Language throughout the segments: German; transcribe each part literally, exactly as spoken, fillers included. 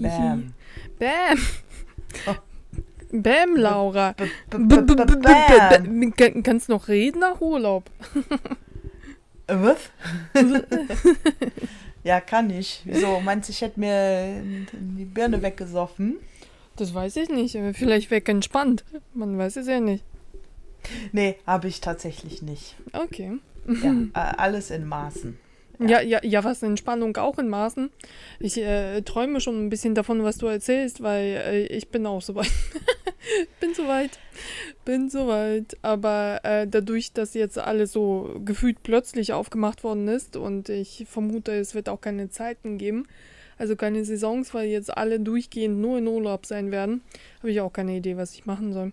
Bam. Bam. Oh. Bam, Laura. Bam. Kannst noch reden nach Urlaub? Was? Ja, kann ich. Wieso? Meinst du, ich hätte mir die Birne weggesoffen? Das weiß ich nicht. Vielleicht weg entspannt. Man weiß es ja nicht. Nee, habe ich tatsächlich nicht. Okay. Ja, alles in Maßen. Ja, ja, ja, ja, was Entspannung auch in Maßen. Ich äh, träume schon ein bisschen davon, was du erzählst, weil äh, ich bin auch soweit. bin soweit. Bin soweit. Aber äh, dadurch, dass jetzt alles so gefühlt plötzlich aufgemacht worden ist und ich vermute, es wird auch keine Zeiten geben, also keine Saisons, weil jetzt alle durchgehend nur in Urlaub sein werden, habe ich auch keine Idee, was ich machen soll.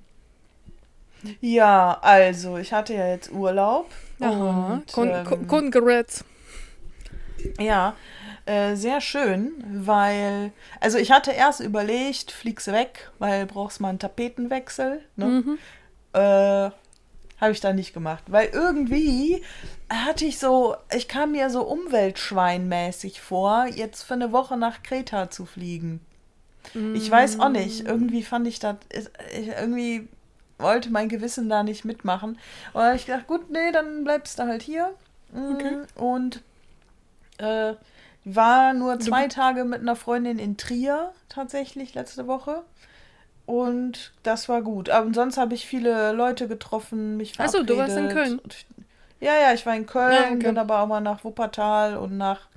Ja, also ich hatte ja jetzt Urlaub. Aha, und, Kon- ähm, Kon- Kongrats. Ja, äh, sehr schön, weil, also ich hatte erst überlegt, fliegst weg, weil brauchst mal einen Tapetenwechsel, ne? Mhm. Äh, habe ich dann nicht gemacht, weil irgendwie hatte ich so, ich kam mir so umweltschweinmäßig vor, jetzt für eine Woche nach Kreta zu fliegen. Mhm. Ich weiß auch nicht, irgendwie fand ich das, irgendwie wollte mein Gewissen da nicht mitmachen. Und da habe ich gedacht, gut, nee, dann bleibst du halt hier. Okay. Und Äh, war nur zwei Tage mit einer Freundin in Trier tatsächlich letzte Woche und das war gut. Aber sonst habe ich viele Leute getroffen, mich verabredet. Achso, du warst in Köln? Ja, ja, ich war in Köln, ja, okay. Bin aber auch mal nach Wuppertal und nach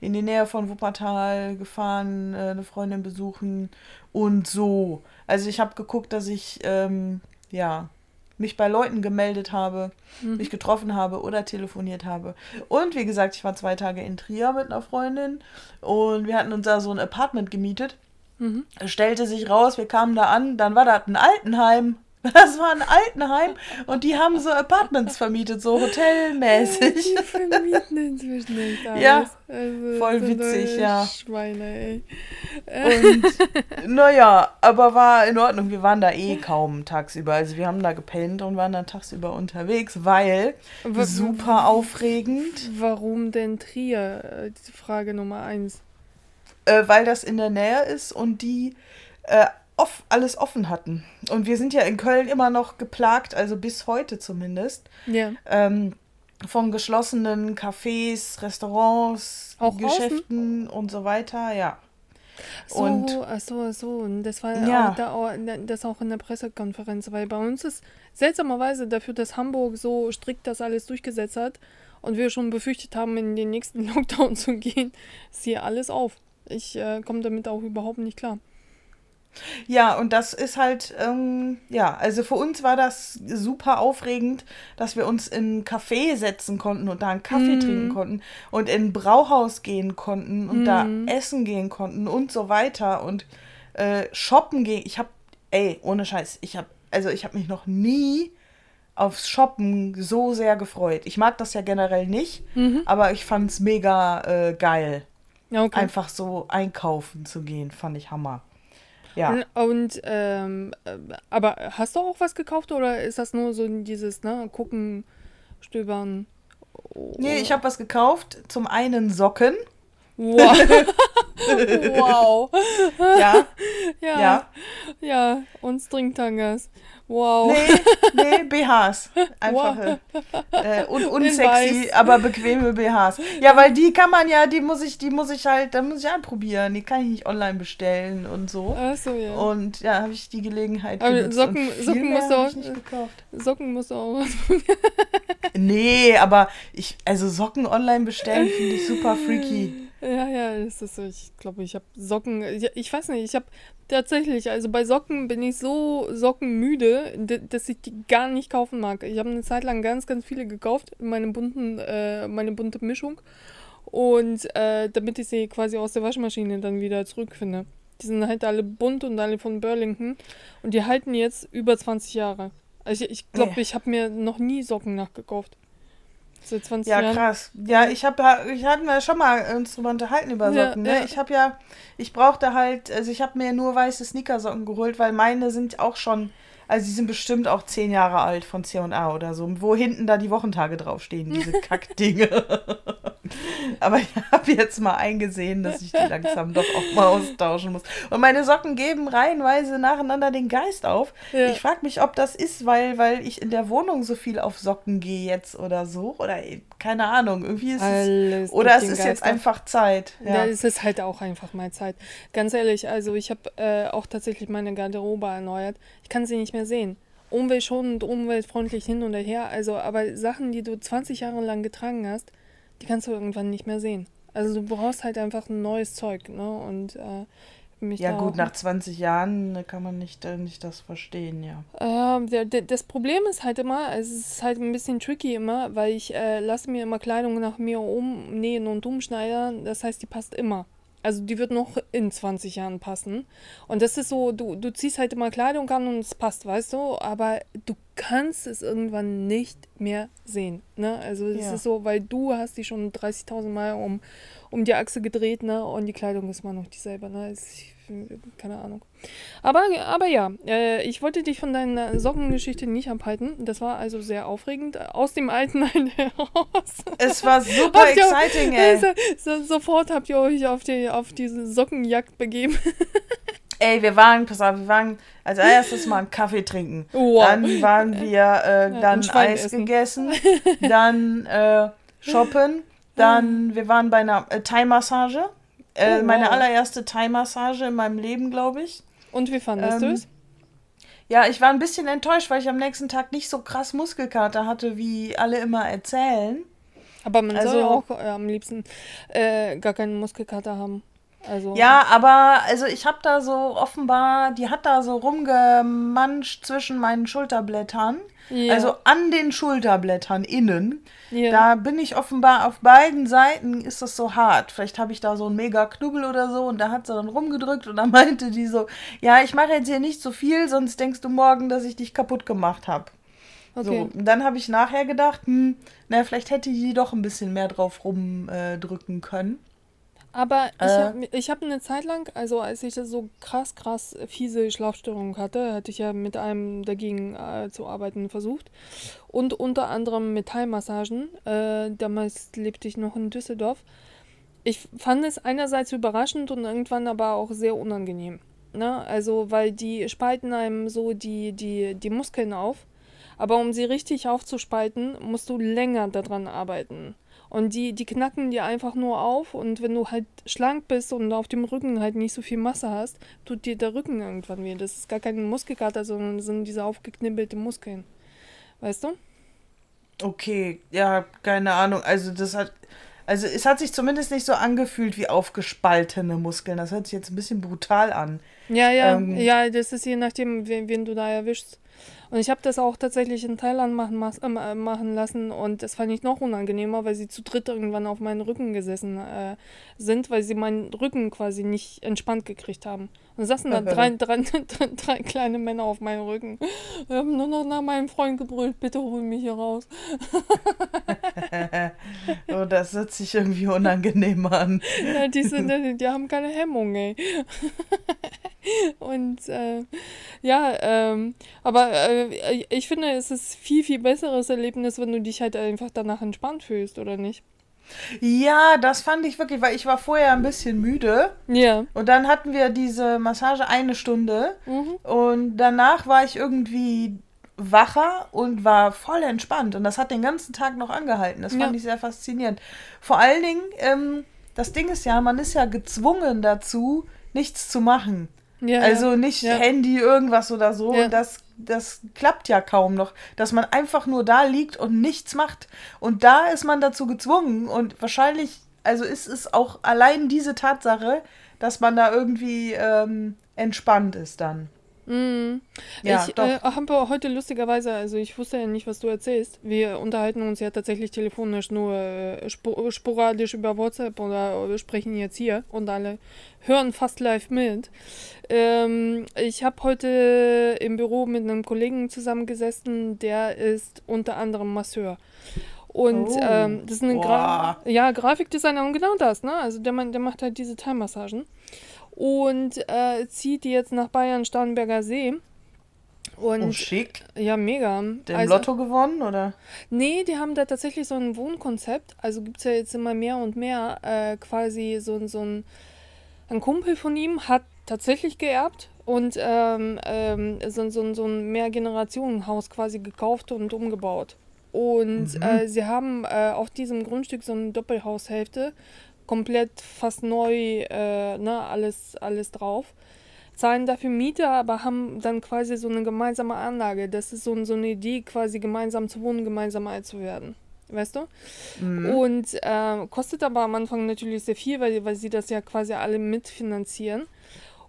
in die Nähe von Wuppertal gefahren, äh, eine Freundin besuchen und so. Also ich habe geguckt, dass ich ähm, ja... mich bei Leuten gemeldet habe, mhm. mich getroffen habe oder telefoniert habe. Und wie gesagt, ich war zwei Tage in Trier mit einer Freundin und wir hatten uns da so ein Apartment gemietet. Mhm. Stellte sich raus, wir kamen da an, dann war das ein Altenheim. Das war ein Altenheim und die haben so Apartments vermietet, so hotelmäßig. Ja, die vermieten inzwischen nicht alles. Ja, also, voll so witzig, ja. Schweine, ey. Und naja, aber war in Ordnung, wir waren da eh kaum tagsüber. Also wir haben da gepennt und waren dann tagsüber unterwegs, weil w- super aufregend. Warum denn Trier? Frage Nummer eins. Äh, weil das in der Nähe ist und die... Äh, Off, alles offen hatten. Und wir sind ja in Köln immer noch geplagt, also bis heute zumindest, yeah. ähm, von geschlossenen Cafés, Restaurants, auch Geschäften außen? Und so weiter, ja. So, und, ach so, ach so. Und das war ja auch, da, das auch in der Pressekonferenz, weil bei uns ist seltsamerweise dafür, dass Hamburg so strikt das alles durchgesetzt hat und wir schon befürchtet haben, in den nächsten Lockdown zu gehen, ist hier alles auf. Ich äh, komme damit auch überhaupt nicht klar. Ja, und das ist halt, ähm, ja, also für uns war das super aufregend, dass wir uns in ein Café setzen konnten und da einen Kaffee mm. trinken konnten und in ein Brauhaus gehen konnten und mm. da essen gehen konnten und so weiter und äh, shoppen gehen. Ich hab, ey, ohne Scheiß, ich hab, also ich hab mich noch nie aufs Shoppen so sehr gefreut. Ich mag das ja generell nicht, mm-hmm. aber ich fand's mega äh, geil. Okay. Einfach so einkaufen zu gehen, fand ich Hammer. Ja. Und, und ähm, aber hast du auch was gekauft oder ist das nur so dieses, ne, gucken, stöbern? Oh. Nee, ich habe was gekauft. Zum einen Socken. Wow. wow. Ja. ja. Ja. Ja. Und Stringtangas. Wow. Nee, nee, B Hs. Einfache. Wow. Äh, un- unsexy, aber bequeme B Hs. Ja, weil die kann man ja, die muss ich, die muss ich halt, da muss ich anprobieren. Die kann ich nicht online bestellen und so. Ach so, ja. Und ja, habe ich die Gelegenheit aber Socken, Socken musst du auch nicht gekauft. Socken musst du auch ausprobieren. Nee, aber ich, also Socken online bestellen finde ich super freaky. Ja, ja, das ist so. Ich glaube, ich habe Socken, ich, ich weiß nicht, ich habe tatsächlich, also bei Socken bin ich so sockenmüde, d- dass ich die gar nicht kaufen mag. Ich habe eine Zeit lang ganz, ganz viele gekauft, meine bunten, äh, meine bunte Mischung und äh, damit ich sie quasi aus der Waschmaschine dann wieder zurückfinde. Die sind halt alle bunt und alle von Burlington und die halten jetzt über zwanzig Jahre. Also ich glaube, ich, glaub, yeah. ich habe mir noch nie Socken nachgekauft. So zwanzig ja, Jahren. Krass. Ja, ich habe ich hatten wir schon mal uns drüber unterhalten über Socken. Ja, ne? Ja. Ich habe ja, ich brauchte halt, also ich habe mir nur weiße Sneakersocken geholt, weil meine sind auch schon, Also die sind bestimmt auch zehn Jahre alt von C und A oder so, wo hinten da die Wochentage draufstehen, diese Kackdinge. Aber ich habe jetzt mal eingesehen, dass ich die langsam doch auch mal austauschen muss. Und meine Socken geben reihenweise nacheinander den Geist auf. Ja. Ich frage mich, ob das ist, weil, weil ich in der Wohnung so viel auf Socken gehe jetzt oder so. Oder keine Ahnung, irgendwie ist Alles es... Oder es ist Geist jetzt auf. Einfach Zeit. Ja. Ja, es ist halt auch einfach mal Zeit. Ganz ehrlich, also ich habe äh, auch tatsächlich meine Garderobe erneuert. Ich kann sie nicht mehr sehen. Umweltschonend, umweltfreundlich hin und her. Also, aber Sachen, die du zwanzig Jahre lang getragen hast, die kannst du irgendwann nicht mehr sehen. Also du brauchst halt einfach ein neues Zeug, ne? Und äh, mich ja gut, nach zwanzig Jahren kann man nicht, äh, nicht das verstehen, ja. Äh, der, der, das Problem ist halt immer, es ist halt ein bisschen tricky immer, weil ich äh, lasse mir immer Kleidung nach mir umnähen und umschneidern. Das heißt, die passt immer. Also die wird noch in zwanzig Jahren passen. Und das ist so, du, du ziehst halt immer Kleidung an und es passt, weißt du? Aber du kannst es irgendwann nicht mehr sehen, ne? Also das ja. ist so, weil du hast die schon dreißigtausend Mal um, um die Achse gedreht, ne? Und die Kleidung ist immer noch dieselbe, ne? Ist, keine Ahnung. Aber, aber ja, äh, ich wollte dich von deiner Sockengeschichte nicht abhalten. Das war also sehr aufregend. Aus dem alten Nein heraus. Es war super habt exciting, ihr, ey. So, sofort habt ihr euch auf, die, auf diese Sockenjagd begeben. Ey, wir waren, pass auf, wir waren als erstes mal einen Kaffee trinken. Wow. Dann waren wir, äh, ja, dann Eis essen. gegessen, dann äh, shoppen, dann, wir waren bei einer äh, Thai-Massage. Äh, oh, meine wow. allererste Thai-Massage in meinem Leben, glaube ich. Und wie fandest ähm, du es? Ja, ich war ein bisschen enttäuscht, weil ich am nächsten Tag nicht so krass Muskelkater hatte, wie alle immer erzählen. Aber man also, soll ja auch äh, am liebsten äh, gar keinen Muskelkater haben. Also, ja, aber also ich habe da so offenbar, die hat da so rumgemanscht zwischen meinen Schulterblättern, yeah. also an den Schulterblättern innen. Yeah. Da bin ich offenbar auf beiden Seiten, ist das so hart. Vielleicht habe ich da so einen mega Knubbel oder so und da hat sie dann rumgedrückt und dann meinte die so, ja, ich mache jetzt hier nicht so viel, sonst denkst du morgen, dass ich dich kaputt gemacht habe. Okay. So, und dann habe ich nachher gedacht, hm, naja, vielleicht hätte die doch ein bisschen mehr drauf rumdrücken äh, können. Aber ich habe ich hab eine Zeit lang, also als ich das so krass, krass fiese Schlafstörungen hatte, hatte ich ja mit einem dagegen äh, zu arbeiten versucht. Und unter anderem mit Thai-Massagen. Äh, damals lebte ich noch in Düsseldorf. Ich fand es einerseits überraschend und irgendwann aber auch sehr unangenehm. Ne? Also, weil die spalten einem so die, die, die Muskeln auf. Aber um sie richtig aufzuspalten, musst du länger daran arbeiten. Und die, die knacken dir einfach nur auf und wenn du halt schlank bist und auf dem Rücken halt nicht so viel Masse hast, tut dir der Rücken irgendwann weh. Das ist gar keine Muskelkater, sondern das sind diese aufgeknibbelten Muskeln. Weißt du? Okay, ja, keine Ahnung. Also das hat, also es hat sich zumindest nicht so angefühlt wie aufgespaltene Muskeln. Das hört sich jetzt ein bisschen brutal an. Ja, ja, ähm, ja, das ist je nachdem, wen, wen du da erwischst. Und ich habe das auch tatsächlich in Thailand machen, äh, machen lassen und das fand ich noch unangenehmer, weil sie zu dritt irgendwann auf meinen Rücken gesessen äh, sind, weil sie meinen Rücken quasi nicht entspannt gekriegt haben. Und saßen da drei, drei, drei, drei kleine Männer auf meinem Rücken. Wir haben nur noch nach meinem Freund gebrüllt, bitte hol mich hier raus. Oh, das hört sich irgendwie unangenehm an. Ja, die, sind, die, die haben keine Hemmung, ey. Und äh, ja, ähm, aber äh, ich finde, es ist viel, viel besseres Erlebnis, wenn du dich halt einfach danach entspannt fühlst, oder nicht? Ja, das fand ich wirklich, weil ich war vorher ein bisschen müde. Ja. Und dann hatten wir diese Massage eine Stunde mhm. und danach war ich irgendwie wacher und war voll entspannt und das hat den ganzen Tag noch angehalten. Das fand ja. ich sehr faszinierend. Vor allen Dingen, ähm, das Ding ist ja, man ist ja gezwungen dazu, nichts zu machen. Ja, also nicht ja. Handy, irgendwas oder so. Ja. Und das, das klappt ja kaum noch, dass man einfach nur da liegt und nichts macht. Und da ist man dazu gezwungen. Und wahrscheinlich, also ist es auch allein diese Tatsache, dass man da irgendwie ähm, entspannt ist dann. Mhm. Ja, ich äh, habe heute lustigerweise, also ich wusste ja nicht, was du erzählst. Wir unterhalten uns ja tatsächlich telefonisch nur äh, sp- sporadisch über WhatsApp oder, oder sprechen jetzt hier und alle hören fast live mit. Ähm, ich habe heute im Büro mit einem Kollegen zusammengesessen, der ist unter anderem Masseur. Und oh, ähm, das ist eine Gra- ja, Grafikdesigner und genau das, ne? Also der, der macht halt diese Thai-Massagen. Und äh, zieht jetzt nach Bayern-Starnberger See Und oh, schick. Ja, mega. Den also, Lotto gewonnen, oder? Nee, die haben da tatsächlich so ein Wohnkonzept. Also gibt es ja jetzt immer mehr und mehr. Äh, quasi so, so ein, ein Kumpel von ihm hat tatsächlich geerbt und ähm, ähm, so, so, so ein Mehrgenerationenhaus quasi gekauft und umgebaut. Und mhm. äh, sie haben äh, auf diesem Grundstück so eine Doppelhaushälfte, komplett fast neu, äh, ne, alles, alles drauf. Zahlen dafür Miete, aber haben dann quasi so eine gemeinsame Anlage. Das ist so, so eine Idee, quasi gemeinsam zu wohnen, gemeinsam alt zu werden. Weißt du? Mhm. Und äh, kostet aber am Anfang natürlich sehr viel, weil, weil sie das ja quasi alle mitfinanzieren.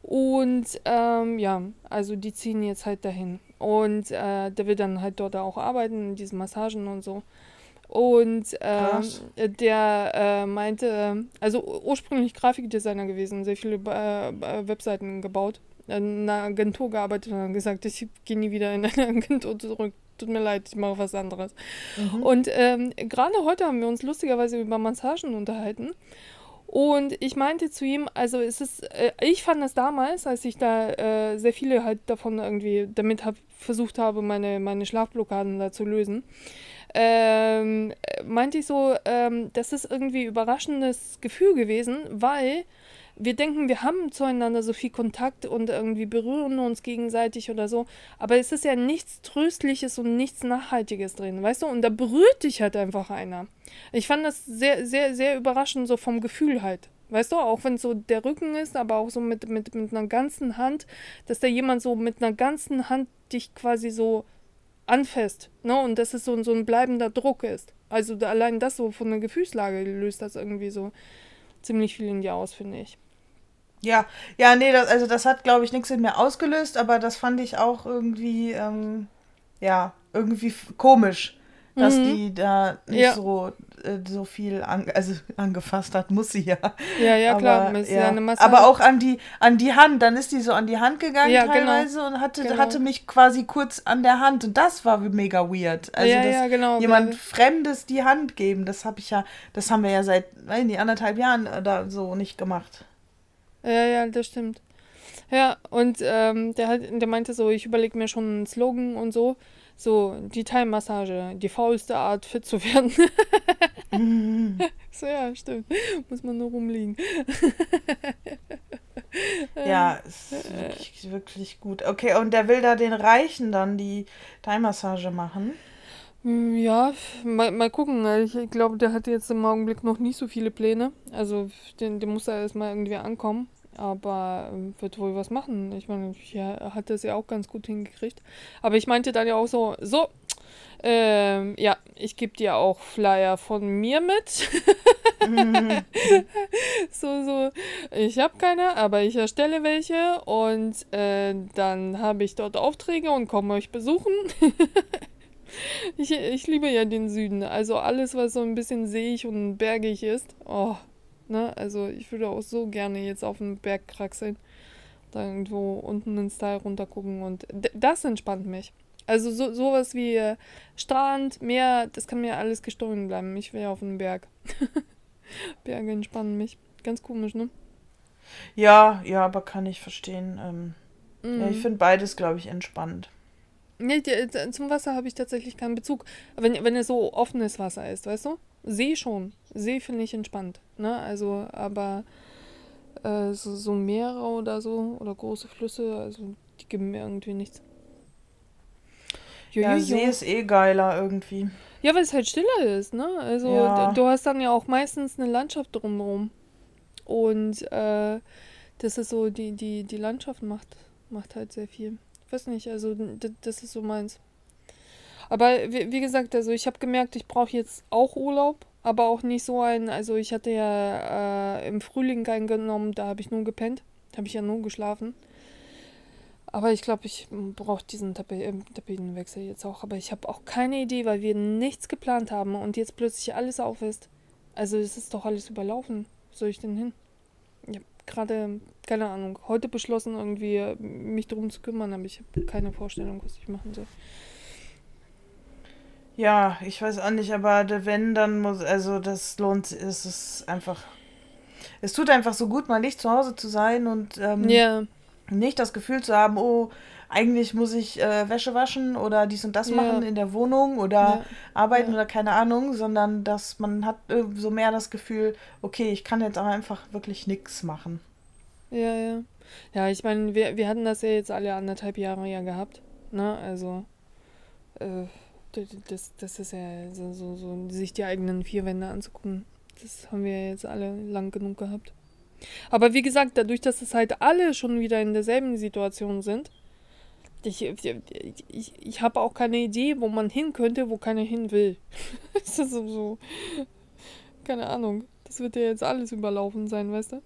Und ähm, ja, also die ziehen jetzt halt dahin. Und äh, der will dann halt dort auch arbeiten, in diesen Massagen und so. Und äh, der äh, meinte, also ursprünglich Grafikdesigner gewesen, sehr viele äh, Webseiten gebaut, in einer Agentur gearbeitet und hat gesagt, ich gehe nie wieder in eine Agentur zurück, tut mir leid, ich mache was anderes. Mhm. Und ähm, gerade heute haben wir uns lustigerweise über Massagen unterhalten. Und ich meinte zu ihm, also es ist, äh, ich fand das damals, als ich da äh, sehr viele halt davon irgendwie, damit hab, versucht habe, meine, meine Schlafblockaden da zu lösen, ähm, meinte ich so, ähm, das ist irgendwie ein überraschendes Gefühl gewesen, weil wir denken, wir haben zueinander so viel Kontakt und irgendwie berühren uns gegenseitig oder so, aber es ist ja nichts Tröstliches und nichts Nachhaltiges drin, weißt du, und da berührt dich halt einfach einer. Ich fand das sehr, sehr, sehr überraschend, so vom Gefühl halt. Weißt du, auch wenn es so der Rücken ist, aber auch so mit, mit, mit einer ganzen Hand, dass da jemand so mit einer ganzen Hand dich quasi so anfasst, ne? Und dass es so, so ein bleibender Druck ist. Also da, allein das so von der Gefühlslage löst das irgendwie so ziemlich viel in dir aus, finde ich. Ja, ja, nee, das, also das hat, glaube ich, nichts in mir ausgelöst, aber das fand ich auch irgendwie, ähm, ja, irgendwie f- komisch. Dass mhm. die da nicht ja. so, äh, so viel an, also angefasst hat, muss sie ja. Ja, ja, aber, klar. Ja. Ja eine aber auch an die, an die Hand, dann ist die so an die Hand gegangen ja, teilweise genau. und hatte, genau. hatte mich quasi kurz an der Hand und das war mega weird. Also ja, dass ja, genau, jemand klar. Fremdes die Hand geben, das habe ich ja, das haben wir ja seit nein, die anderthalb Jahren da so nicht gemacht. Ja, ja, das stimmt. Ja, und ähm, der, hat, der meinte so, ich überlege mir schon einen Slogan und so. So, die Thai-Massage, die faulste Art, fit zu werden. mm. So, ja, stimmt. Muss man nur rumliegen. Ja, ist wirklich, wirklich gut. Okay, und der will da den Reichen dann die Thai-Massage machen? Ja, mal, mal gucken. Ich glaube, der hat jetzt im Augenblick noch nicht so viele Pläne. Also, den, den muss er erstmal irgendwie ankommen. Aber wird wohl was machen. Ich meine, ja, hat das ja auch ganz gut hingekriegt. Aber ich meinte dann ja auch so, so, ähm, ja, ich gebe dir auch Flyer von mir mit. Mhm. so, so, ich habe keine, aber ich erstelle welche. Und äh, dann habe ich dort Aufträge und komme euch besuchen. ich, ich liebe ja den Süden. Also alles, was so ein bisschen seeig und bergig ist. Oh. Ne? Also ich würde auch so gerne jetzt auf den Berg kraxeln, da irgendwo unten ins Tal runter gucken und d- das entspannt mich. Also so, sowas wie Strand, Meer, das kann mir alles gestohlen bleiben. Ich will ja auf den Berg. Berge entspannen mich. Ganz komisch, ne? Ja, ja, aber kann ich verstehen. Ähm, mhm. Ja, ich finde beides, glaube ich, entspannend. Nee, zum Wasser habe ich tatsächlich keinen Bezug. Wenn, wenn es so offenes Wasser ist, weißt du? See schon. See finde ich entspannt. Ne? Also, aber äh, so, so Meere oder so oder große Flüsse, also die geben mir irgendwie nichts. Jo, ja, jo, See jo. Ist eh geiler irgendwie. Ja, weil es halt stiller ist, ne? Also ja. d- du hast dann ja auch meistens eine Landschaft drumherum. Und äh, das ist so, die, die, die Landschaft macht, macht halt sehr viel. Ich weiß nicht, also d- das ist so meins. Aber wie, wie gesagt, also ich habe gemerkt, ich brauche jetzt auch Urlaub, aber auch nicht so einen, also ich hatte ja äh, im Frühling einen genommen, da habe ich nur gepennt, habe ich ja nur geschlafen. Aber ich glaube, ich brauche diesen Tape- äh, Tapetenwechsel jetzt auch, aber ich habe auch keine Idee, weil wir nichts geplant haben und jetzt plötzlich alles auf ist. Also es ist doch alles überlaufen, wo soll ich denn hin? Ich habe gerade, keine Ahnung, heute beschlossen irgendwie mich drum zu kümmern, aber ich habe keine Vorstellung, was ich machen soll. Ja, ich weiß auch nicht, aber wenn, dann muss, also das lohnt, es ist einfach, es tut einfach so gut, mal nicht zu Hause zu sein und ähm, yeah. nicht das Gefühl zu haben, oh, eigentlich muss ich äh, Wäsche waschen oder dies und das ja. machen in der Wohnung oder ja. arbeiten ja. oder keine Ahnung, sondern dass man hat äh, so mehr das Gefühl, okay, ich kann jetzt aber einfach wirklich nichts machen. Ja, ja. Ja, ich meine, wir, wir hatten das ja jetzt alle anderthalb Jahre ja gehabt, ne, also äh, das, das ist ja so, so, so, sich die eigenen vier Wände anzugucken, das haben wir ja jetzt alle lang genug gehabt. Aber wie gesagt, dadurch, dass es halt alle schon wieder in derselben Situation sind, ich, ich, ich habe auch keine Idee, wo man hin könnte, wo keiner hin will. Das ist so, keine Ahnung, das wird ja jetzt alles überlaufen sein, weißt du?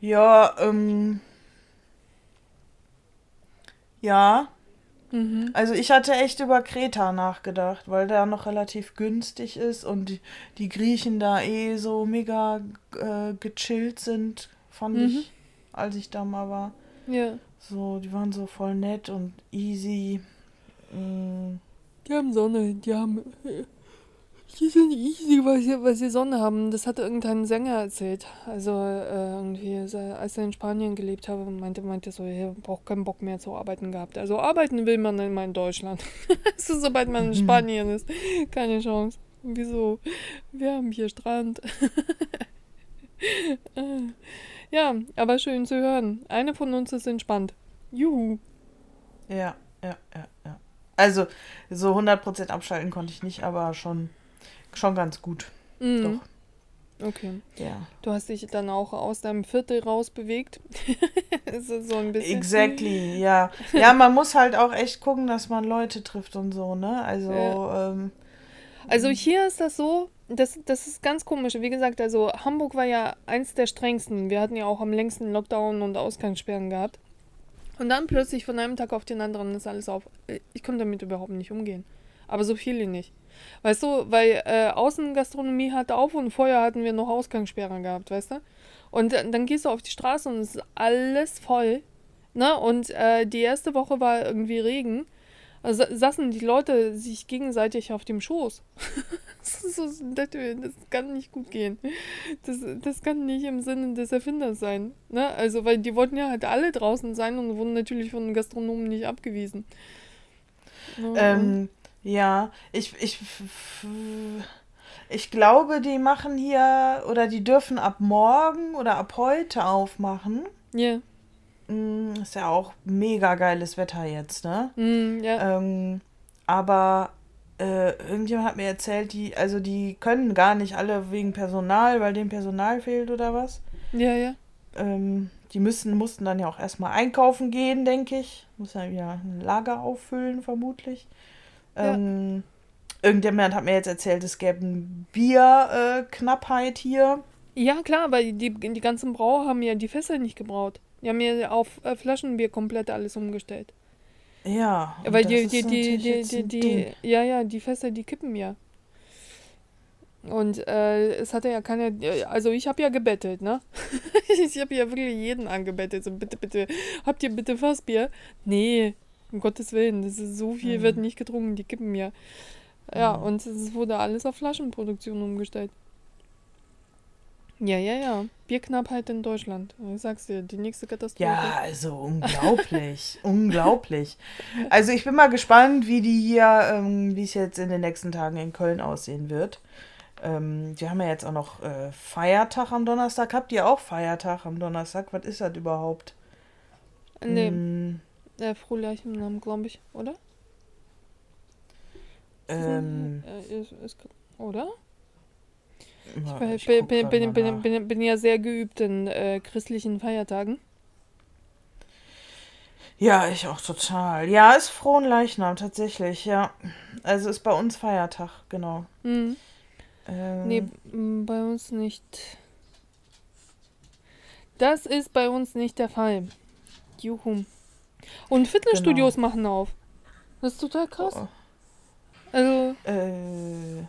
Ja, ähm, ja, mhm. Also ich hatte echt über Kreta nachgedacht, weil der noch relativ günstig ist und die, die Griechen da eh so mega äh, gechillt sind, fand mhm. ich, als ich da mal war. Ja. So, die waren so voll nett und easy. Mhm. Die haben Sonne, die haben... Die sind easy, weil sie, weil sie Sonne haben. Das hat irgendein Sänger erzählt. Also äh, irgendwie, als er in Spanien gelebt habe, meinte meinte so, er braucht keinen Bock mehr zu arbeiten gehabt. Also arbeiten will man immer in Deutschland. So, sobald man in Spanien ist, keine Chance. Wieso? Wir haben hier Strand. Ja, aber schön zu hören. Eine von uns ist entspannt. Juhu. Ja, ja, ja, ja. Also so hundert Prozent abschalten konnte ich nicht, aber schon... Schon ganz gut. Mhm. Doch. Okay. Ja. Du hast dich dann auch aus deinem Viertel rausbewegt. Ist das so ein bisschen. Exactly, ja. Ja, man muss halt auch echt gucken, dass man Leute trifft und so, ne? Also, ja. ähm, also hier ist das so, das, das ist ganz komisch. Wie gesagt, also Hamburg war ja eins der strengsten. Wir hatten ja auch am längsten Lockdown und Ausgangssperren gehabt. Und dann plötzlich von einem Tag auf den anderen ist alles auf. Ich konnte damit überhaupt nicht umgehen. Aber so viele nicht. Weißt du, weil äh, Außengastronomie hatte auf und vorher hatten wir noch Ausgangssperren gehabt, weißt du? Und äh, dann gehst du auf die Straße und es ist alles voll, ne? Und äh, die erste Woche war irgendwie Regen. Also saßen die Leute sich gegenseitig auf dem Schoß. Das ist so, das, das kann nicht gut gehen. Das, das kann nicht im Sinne des Erfinders sein, ne? Also, weil die wollten ja halt alle draußen sein und wurden natürlich von den Gastronomen nicht abgewiesen. Ähm... Ja, ich, ich, ich glaube, die machen hier, oder die dürfen ab morgen oder ab heute aufmachen. Ja. Yeah. Ist ja auch mega geiles Wetter jetzt, ne? Ja. Mm, yeah. ähm, aber äh, irgendjemand hat mir erzählt, die, also die können gar nicht alle wegen Personal, weil dem Personal fehlt oder was. Ja, yeah, ja. Yeah. Ähm, die müssen, mussten dann ja auch erstmal einkaufen gehen, denke ich. Muss ja wieder ein Lager auffüllen, vermutlich. Ja. Ähm, irgendjemand hat mir jetzt erzählt, es gäbe eine Bierknappheit äh, hier. Ja, klar, aber die, die ganzen Brauer haben ja die Fässer nicht gebraut. Die haben ja auf äh, Flaschenbier komplett alles umgestellt. Ja. Weil die, die, die, die, die, die, ja, ja, die Fässer, die kippen ja. Und äh, es hatte ja keine, also ich habe ja gebettelt, ne? Ich habe ja wirklich jeden angebettelt. So, bitte, bitte, habt ihr bitte Fassbier? Nee. Um Gottes Willen, das ist so viel, mhm. wird nicht getrunken, die kippen mir. Ja, mhm. und es wurde alles auf Flaschenproduktion umgestellt. Ja, ja, ja. Bierknappheit in Deutschland. Ich sag's dir, die nächste Katastrophe. Ja, also unglaublich. Unglaublich. Also ich bin mal gespannt, wie die hier, ähm, wie es jetzt in den nächsten Tagen in Köln aussehen wird. Ähm, die haben ja jetzt auch noch äh, Feiertag am Donnerstag. Habt ihr auch Feiertag am Donnerstag? Was ist das überhaupt? Nee. Hm. Äh, Frohleichnam, glaube ich, oder? Ähm. Äh, ist, ist, oder? Ja, ich ich bin, bin, bin, bin, bin ja sehr geübt in äh, christlichen Feiertagen. Ja, ich auch total. Ja, ist Frohleichnam, tatsächlich, ja. Also ist bei uns Feiertag, genau. Mhm. Ähm. Nee, bei uns nicht. Das ist bei uns nicht der Fall. Juhu. Und Fitnessstudios genau. machen auf. Das ist total krass. Oh. Also. Äh.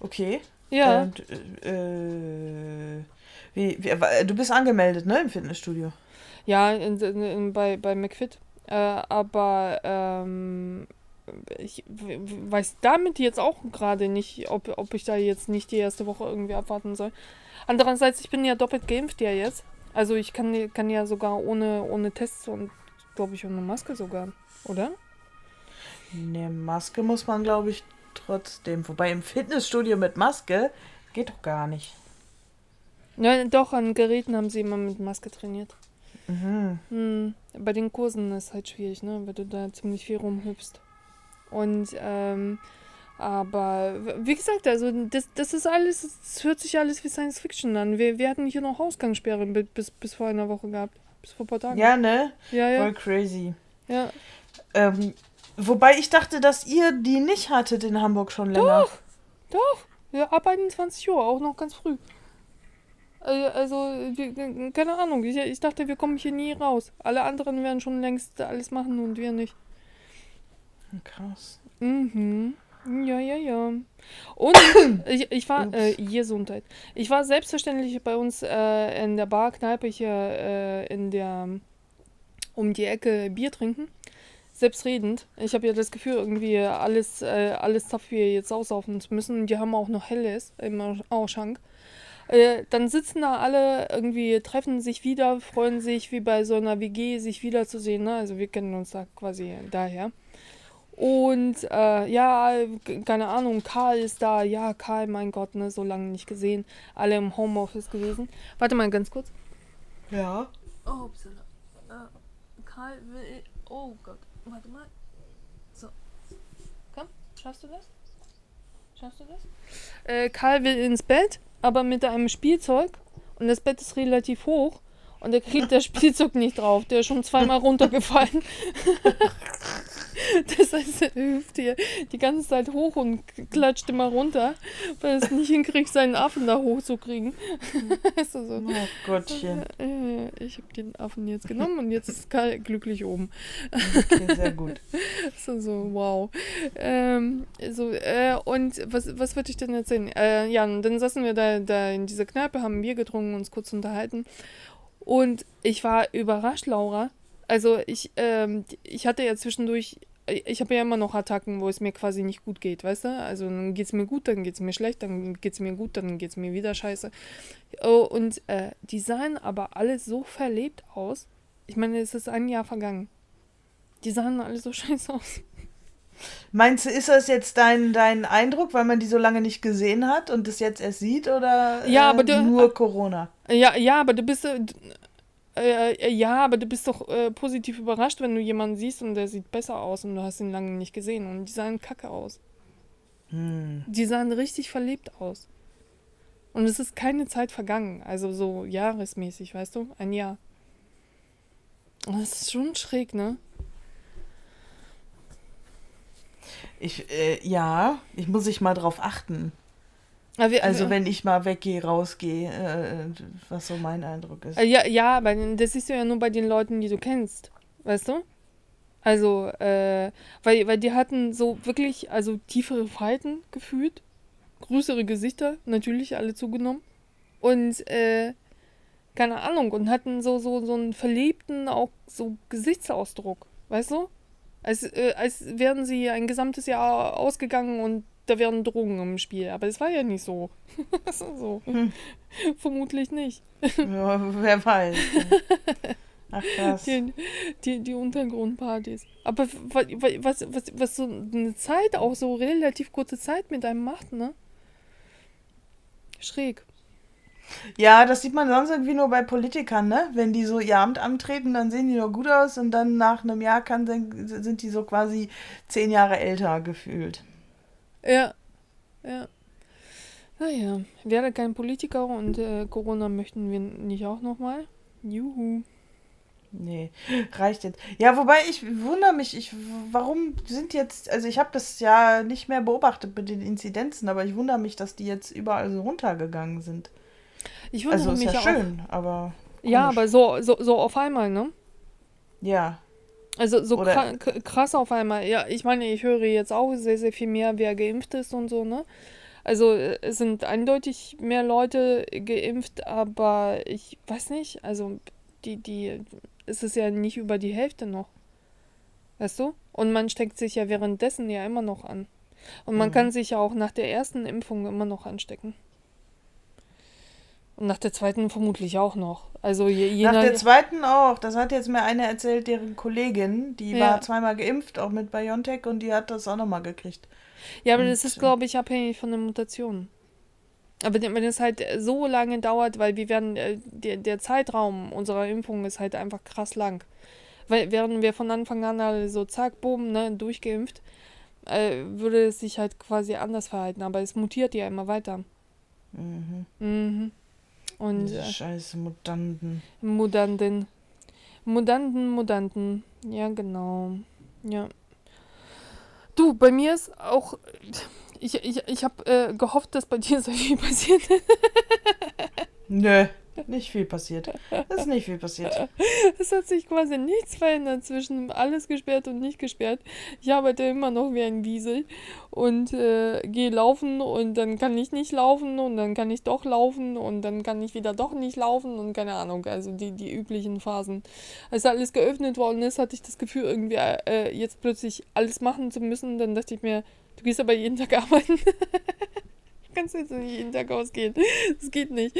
Okay. Ja. Und, äh, wie, wie, du bist angemeldet, ne, im Fitnessstudio? Ja, in, in, in, bei, bei McFit. Äh, aber ähm, ich weiß damit jetzt auch gerade nicht, ob, ob ich da jetzt nicht die erste Woche irgendwie abwarten soll. Andererseits, ich bin ja doppelt geimpft ja jetzt. Also ich kann, kann ja sogar ohne, ohne Tests und glaube ich, um eine Maske sogar, oder? Eine Maske muss man, glaube ich, trotzdem. Wobei im Fitnessstudio mit Maske geht doch gar nicht. Nein, doch, an Geräten haben sie immer mit Maske trainiert. Mhm. Hm, bei den Kursen ist halt schwierig, ne, weil du da ziemlich viel rumhüpfst. Und, ähm, aber, wie gesagt, also das, das ist alles, das hört sich alles wie Science Fiction an. Wir, wir hatten hier noch Ausgangssperre bis, bis vor einer Woche gehabt. Bis vor ein paar Tagen. Ja, ne? Ja, ja. Voll crazy. Ja. Ähm, wobei ich dachte, dass ihr die nicht hattet in Hamburg schon länger. Doch, doch. Ja, ab einundzwanzig Uhr, auch noch ganz früh. Also, keine Ahnung. Ich, ich dachte, wir kommen hier nie raus. Alle anderen werden schon längst alles machen und wir nicht. Krass. Mhm. Ja, ja, ja. Und ich, ich war, äh, Gesundheit. Ich war selbstverständlich bei uns äh, in der Bar, Kneipe hier äh, in der, um die Ecke Bier trinken. Selbstredend. Ich habe ja das Gefühl, irgendwie alles, äh, alles Taffee jetzt aussaufen zu müssen. Und die haben auch noch Helles im Ausschank. Äh, dann sitzen da alle, irgendwie treffen sich wieder, freuen sich wie bei so einer W G, sich wiederzusehen. Ne? Also wir kennen uns da quasi daher. Und äh, ja, keine Ahnung, Karl ist da. Ja, Karl, mein Gott, ne, so lange nicht gesehen. Alle im Homeoffice gewesen. Warte mal ganz kurz. Ja. Oh, upsala. Äh, Karl will. Oh Gott, warte mal. So. Komm, schaffst du das? Schaffst du das? Äh, Karl will ins Bett, aber mit einem Spielzeug. Und das Bett ist relativ hoch. Und er kriegt das Spielzeug nicht drauf. Der ist schon zweimal runtergefallen. Das heißt, er hüpft hier die ganze Zeit hoch und klatscht immer runter, weil er es nicht hinkriegt, seinen Affen da hochzukriegen. Weißt du, so. Oh Gottchen. Ich habe den Affen jetzt genommen und jetzt ist Karl glücklich oben. Okay, sehr gut. So, so wow. Ähm, so, äh, und was, was würde ich denn erzählen? Äh, ja, und dann saßen wir da, da in dieser Kneipe, haben Bier getrunken, uns kurz unterhalten. Und ich war überrascht, Laura. Also ich, ähm, ich hatte ja zwischendurch, ich habe ja immer noch Attacken, wo es mir quasi nicht gut geht, weißt du? Also dann geht's mir gut, dann geht's mir schlecht, dann geht's mir gut, dann geht's mir wieder scheiße. Oh, und äh, die sahen aber alle so verlebt aus. Ich meine, es ist ein Jahr vergangen. Die sahen alle so scheiße aus. Meinst du, ist das jetzt dein, dein Eindruck, weil man die so lange nicht gesehen hat und das jetzt erst sieht, oder äh, ja, aber du, nur Corona? Ja, ja, aber du bist äh, äh, ja, aber du bist doch äh, positiv überrascht, wenn du jemanden siehst und der sieht besser aus und du hast ihn lange nicht gesehen und die sahen kacke aus. Hm. Die sahen richtig verlebt aus. Und es ist keine Zeit vergangen, also so jahresmäßig, weißt du, ein Jahr. Das ist schon schräg, ne? Ich, äh, ja, ich muss ich mal drauf achten. Wir, also wenn ich mal weggehe, rausgehe, äh, was so mein Eindruck ist. Ja, ja, aber das siehst du ja nur bei den Leuten, die du kennst, weißt du? Also, äh, weil, weil die hatten so wirklich, also tiefere Falten gefühlt, größere Gesichter, natürlich alle zugenommen und, äh, keine Ahnung, und hatten so, so, so einen verlebten, auch so Gesichtsausdruck, weißt du? Als, äh, als wären sie ein gesamtes Jahr ausgegangen und da wären Drogen im Spiel. Aber es war ja nicht so. So. Hm. Vermutlich nicht. Ja, wer weiß. Ach krass. Die, die, die Untergrundpartys. Aber was, was, was so eine Zeit, auch so relativ kurze Zeit mit einem macht, ne? Schräg. Ja, das sieht man sonst irgendwie nur bei Politikern, ne? Wenn die so ihr Amt antreten, dann sehen die nur gut aus und dann nach einem Jahr kann, sind die so quasi zehn Jahre älter gefühlt. Ja, ja. Naja, wäre kein Politiker und äh, Corona möchten wir nicht auch nochmal. Juhu. Nee, reicht jetzt. Ja, wobei ich wundere mich, ich warum sind jetzt, also ich habe das ja nicht mehr beobachtet mit den Inzidenzen, aber ich wundere mich, dass die jetzt wundere so runtergegangen sind. Ich wundere also, mich ist ja auch. Schön, aber komisch. Ja, aber so, so, so auf einmal, ne? Ja. Also so kr- krass auf einmal. Ja, ich meine, ich höre jetzt auch sehr, sehr viel mehr, wer geimpft ist und so, ne? Also es sind eindeutig mehr Leute geimpft, aber ich weiß nicht, also die, die, es ist ja nicht über die Hälfte noch. Weißt du? Und man steckt sich ja währenddessen ja immer noch an. Und man mhm. kann sich ja auch nach der ersten Impfung immer noch anstecken. Und nach der zweiten vermutlich auch noch. Also je, je nach der zweiten auch. Das hat jetzt mir eine erzählt, deren Kollegin, die ja. war zweimal geimpft, auch mit BioNTech, und die hat das auch nochmal gekriegt. Ja, aber und das ist, glaube ich, abhängig von den Mutationen. Aber wenn es halt so lange dauert, weil wir werden, der, der Zeitraum unserer Impfung ist halt einfach krass lang. Weil wären wir von Anfang an alle so zack, boom, ne, durchgeimpft, äh, würde es sich halt quasi anders verhalten. Aber es mutiert ja immer weiter. Mhm. Mhm. Und diese scheiß Mutanten. Mutanten. Mutanten, Mutanten. Ja, genau. Ja. Du, bei mir ist auch... Ich, ich, ich habe äh, gehofft, dass bei dir so viel passiert. Nö, nicht viel passiert. Es ist nicht viel passiert. Es hat sich quasi nichts verändert zwischen alles gesperrt und nicht gesperrt. Ich arbeite immer noch wie ein Wiesel und äh, gehe laufen und dann kann ich nicht laufen und dann kann ich doch laufen und dann kann ich wieder doch nicht laufen und keine Ahnung, also die, die üblichen Phasen. Als alles geöffnet worden ist, hatte ich das Gefühl, irgendwie äh, jetzt plötzlich alles machen zu müssen. Dann dachte ich mir, du gehst aber jeden Tag arbeiten. Du kannst jetzt nicht jeden Tag ausgehen. Das geht nicht.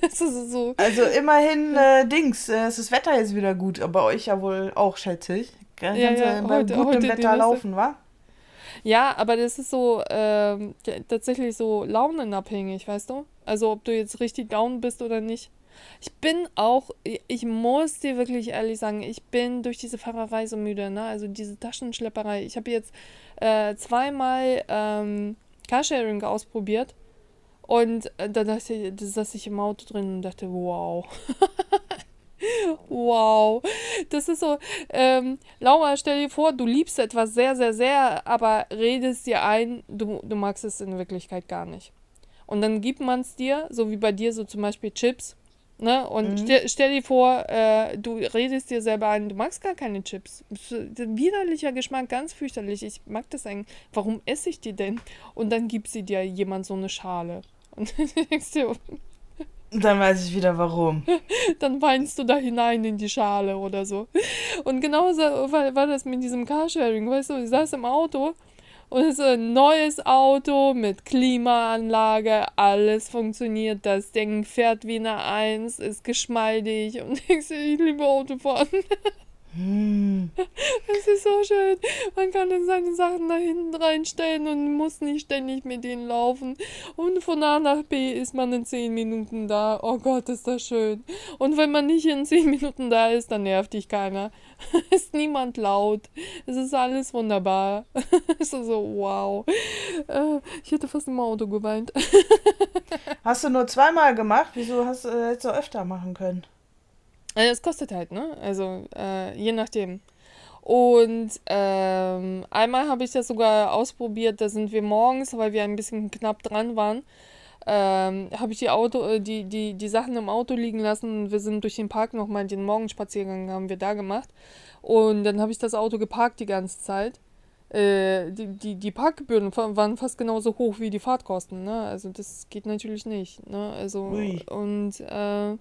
Das ist so. Also immerhin, äh, Dings, äh, ist das Wetter jetzt wieder gut. Bei euch ja wohl auch, schätze ich. Kannst ja, ja, ja bei heute, gutem heute Wetter laufen, wa? Ja, aber das ist so äh, tatsächlich so launenabhängig, weißt du? Also ob du jetzt richtig down bist oder nicht. Ich bin auch, ich muss dir wirklich ehrlich sagen, ich bin durch diese Fahrerei so müde, ne? Also diese Taschenschlepperei. Ich habe jetzt äh, zweimal ähm, Carsharing ausprobiert und äh, da dachte ich, da saß ich im Auto drin und dachte, wow. Wow. Das ist so, ähm, Laura, stell dir vor, du liebst etwas sehr, sehr, sehr, aber redest dir ein, du, du magst es in Wirklichkeit gar nicht. Und dann gibt man es dir, so wie bei dir, so zum Beispiel Chips. Ne? Und mhm. stell, stell dir vor, äh, du redest dir selber ein, du magst gar keine Chips. Widerlicher Geschmack, ganz fürchterlich. Ich mag das eigentlich. Warum esse ich die denn? Und dann gibt sie dir jemand so eine Schale. Und dann denkst du, dann weiß ich wieder warum. Dann weinst du da hinein in die Schale oder so. Und genauso war, war das mit diesem Carsharing. Weißt du, ich saß im Auto. Und es ist ein neues Auto mit Klimaanlage, alles funktioniert, das Ding fährt wie eine Eins, ist geschmeidig und denkst du, ich liebe Autofahren. Hm. Es ist so schön, man kann dann seine Sachen da hinten reinstellen und muss nicht ständig mit denen laufen. Und von A nach B ist man in zehn Minuten da, oh Gott, ist das schön. Und wenn man nicht in zehn Minuten da ist, dann nervt dich keiner. Ist niemand laut, es ist alles wunderbar. Es ist so, wow. Ich hätte fast im Auto geweint. Hast du nur zweimal gemacht? Wieso hast, äh, hättest du öfter machen können? Es kostet halt, ne? Also äh, je nachdem. Und ähm, einmal habe ich das sogar ausprobiert, da sind wir morgens, weil wir ein bisschen knapp dran waren, ähm, habe ich die, Auto, die, die, die Sachen im Auto liegen lassen. Wir sind durch den Park nochmal, den Morgenspaziergang haben wir da gemacht. Und dann habe ich das Auto geparkt die ganze Zeit. Äh, die, die, die Parkgebühren waren fast genauso hoch wie die Fahrtkosten, ne? Also das geht natürlich nicht, ne? Also Ui. und... Äh,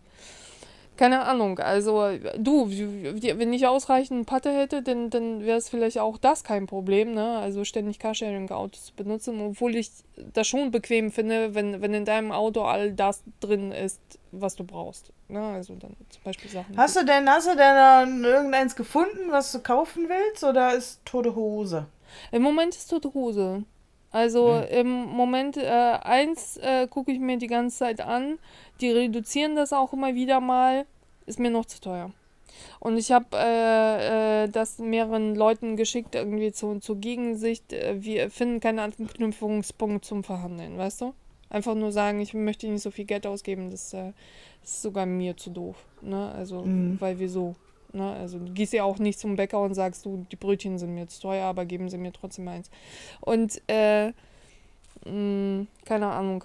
Keine Ahnung, also du, wenn ich ausreichend Patte hätte, dann, dann wäre es vielleicht auch das kein Problem, ne? Also ständig Carsharing-Autos zu benutzen, obwohl ich das schon bequem finde, wenn, wenn in deinem Auto all das drin ist, was du brauchst, ne? Also dann zum Beispiel Sachen. Hast du denn, hast du denn irgendeins gefunden, was du kaufen willst, oder ist tote Hose? Im Moment ist tote Hose. Also hm. im Moment, äh, eins äh, gucke ich mir die ganze Zeit an, die reduzieren das auch immer wieder mal, ist mir noch zu teuer. Und ich habe äh, äh, das mehreren Leuten geschickt, irgendwie zu, zur Gegensicht, äh, wir finden keinen Anknüpfungspunkt zum Verhandeln, weißt du? Einfach nur sagen, ich möchte nicht so viel Geld ausgeben, das, äh, das ist sogar mir zu doof, ne? Also, hm. weil wieso? Ne, also du gehst ja auch nicht zum Bäcker und sagst, du, die Brötchen sind mir jetzt teuer, aber geben sie mir trotzdem eins. Und, äh, mh, keine Ahnung.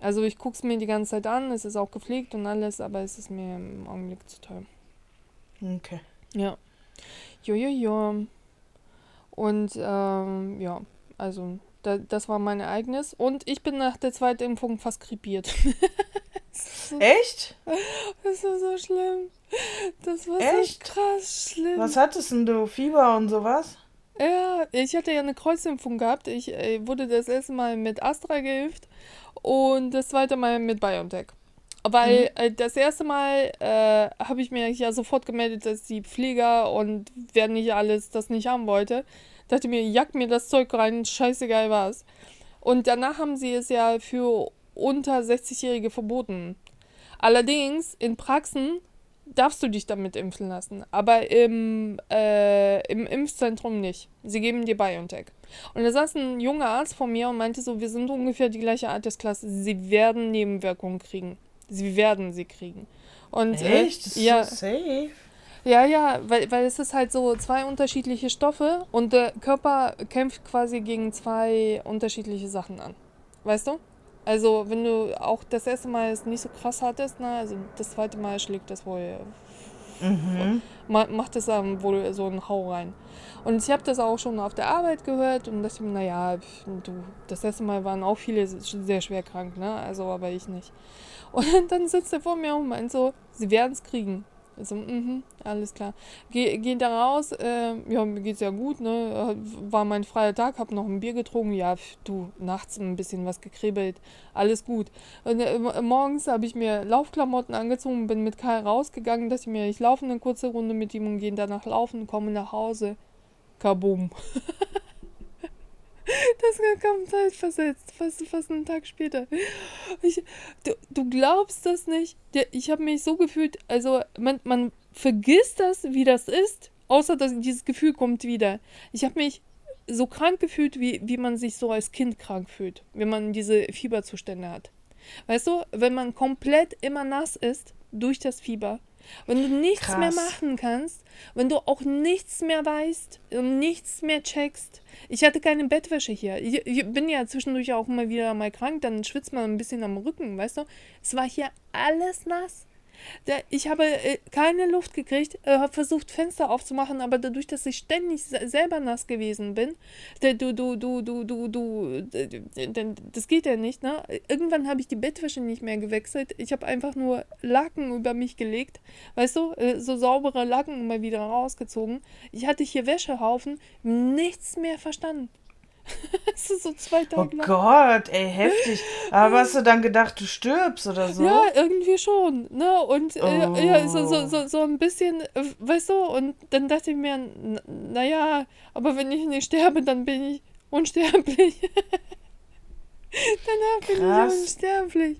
Also ich guck's mir die ganze Zeit an, es ist auch gepflegt und alles, aber es ist mir im Augenblick zu teuer. Okay. Ja. Jojojo. Und, ähm, ja, also, da, das war mein Ereignis. Und ich bin nach der zweiten Impfung fast krepiert. So, echt? Das war so schlimm. Das war echt? So krass schlimm. Was hattest denn du? Fieber und sowas? Ja, ich hatte ja eine Kreuzimpfung gehabt. Ich äh, wurde das erste Mal mit Astra geimpft und das zweite Mal mit BioNTech. Weil mhm. äh, das erste Mal äh, habe ich mir ja sofort gemeldet, dass die Pfleger und wer nicht alles das nicht haben wollte. Dachte mir, jack mir das Zeug rein, scheißegal was. Und danach haben sie es ja für unter sechzigjährige verboten. Allerdings in Praxen darfst du dich damit impfen lassen, aber im, äh, im Impfzentrum nicht. Sie geben dir BioNTech. Und da saß ein junger Arzt vor mir und meinte so, wir sind ungefähr die gleiche Altersklasse, sie werden Nebenwirkungen kriegen. Sie werden sie kriegen. Und, echt? Äh, das ist ja, so safe. Ja, ja, weil, weil es ist halt so zwei unterschiedliche Stoffe und der Körper kämpft quasi gegen zwei unterschiedliche Sachen an. Weißt du? Also wenn du auch das erste Mal es nicht so krass hattest, ne, also das zweite Mal schlägt das wohl, mhm. macht mach das dann wohl so einen Hau rein. Und ich habe das auch schon auf der Arbeit gehört und dachte mir, naja, du, das erste Mal waren auch viele sehr schwer krank, ne? Also aber ich nicht. Und dann sitzt er vor mir und meint so, sie werden es kriegen. Also, mhm, alles klar. Ge- geht da raus, äh, ja, mir geht's ja gut, ne? War mein freier Tag, hab noch ein Bier getrunken, ja, pf, du, nachts ein bisschen was gekribbelt, alles gut. Und, äh, morgens habe ich mir Laufklamotten angezogen, bin mit Karl rausgegangen, dass ich mir, ich laufe eine kurze Runde mit ihm und gehe danach laufen, komme nach Hause, kaboom. Das kam zeitversetzt, fast, fast einen Tag später. Ich, du, du glaubst das nicht. Ich habe mich so gefühlt, also man, man vergisst das, wie das ist, außer dass dieses Gefühl kommt wieder. Ich habe mich so krank gefühlt, wie, wie man sich so als Kind krank fühlt, wenn man diese Fieberzustände hat. Weißt du, wenn man komplett immer nass ist durch das Fieber, wenn du nichts Krass. mehr machen kannst, wenn du auch nichts mehr weißt und nichts mehr checkst. Ich hatte keine Bettwäsche hier. Ich, ich bin ja zwischendurch auch immer wieder mal krank, dann schwitzt man ein bisschen am Rücken, weißt du? Es war hier alles nass. Ich habe keine Luft gekriegt, habe versucht Fenster aufzumachen, aber dadurch, dass ich ständig selber nass gewesen bin, du, du, du, du, du, du, das geht ja nicht, ne? Irgendwann habe ich die Bettwäsche nicht mehr gewechselt, ich habe einfach nur Laken über mich gelegt, weißt du, so saubere Laken immer wieder rausgezogen. Ich hatte hier Wäschehaufen, nichts mehr verstanden. Es ist so zwei Tage lang. Oh Gott, ey, heftig. Aber hast du dann gedacht, du stirbst oder so? Ja, irgendwie schon, ne? Und oh. äh, ja, so, so, so, so ein bisschen, äh, weißt du, und dann dachte ich mir, naja, aber wenn ich nicht sterbe, dann bin ich unsterblich. Danach bin Krass. ich unsterblich.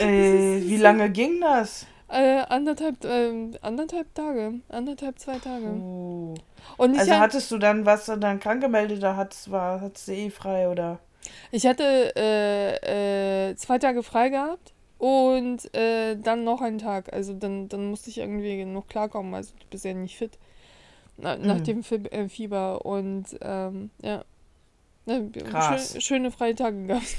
Ey, wie so, lange ging das? Äh, anderthalb, äh, anderthalb Tage, anderthalb, zwei Tage. Oh. Und ich also hab, hattest du dann, was dann krank gemeldet, da hattest, war, hattest du eh frei, oder? Ich hatte äh, äh, zwei Tage frei gehabt und äh, dann noch einen Tag. Also dann, dann musste ich irgendwie noch klarkommen, also du bist ja nicht fit na, mhm. nach dem Fib- äh, Fieber. Und ähm, ja, Krass. Schö- schöne freie Tage gehabt.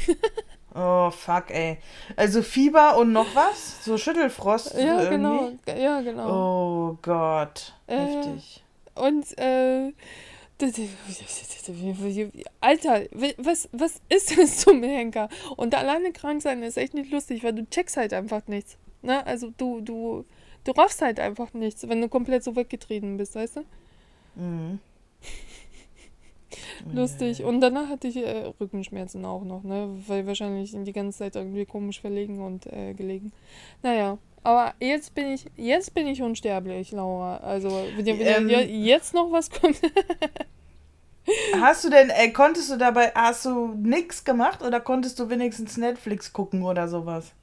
Oh, fuck, ey. Also Fieber und noch was? So Schüttelfrost? Ja, so genau. Ja, genau. Oh Gott, äh, heftig. Und, äh, Alter, was, was ist das zum Henker? Und alleine krank sein ist echt nicht lustig, weil du checkst halt einfach nichts. Ne? Also du, du, du raffst halt einfach nichts, wenn du komplett so weggetreten bist, weißt du? Mhm. Lustig. Und danach hatte ich äh, Rückenschmerzen auch noch, ne? Weil wahrscheinlich die ganze Zeit irgendwie komisch verlegen und äh, gelegen. Naja, aber jetzt bin ich, jetzt bin ich unsterblich, Laura. Also, wenn, wenn ähm, jetzt noch was kommt. Hast du denn, äh, konntest du dabei, hast du nichts gemacht oder konntest du wenigstens Netflix gucken oder sowas?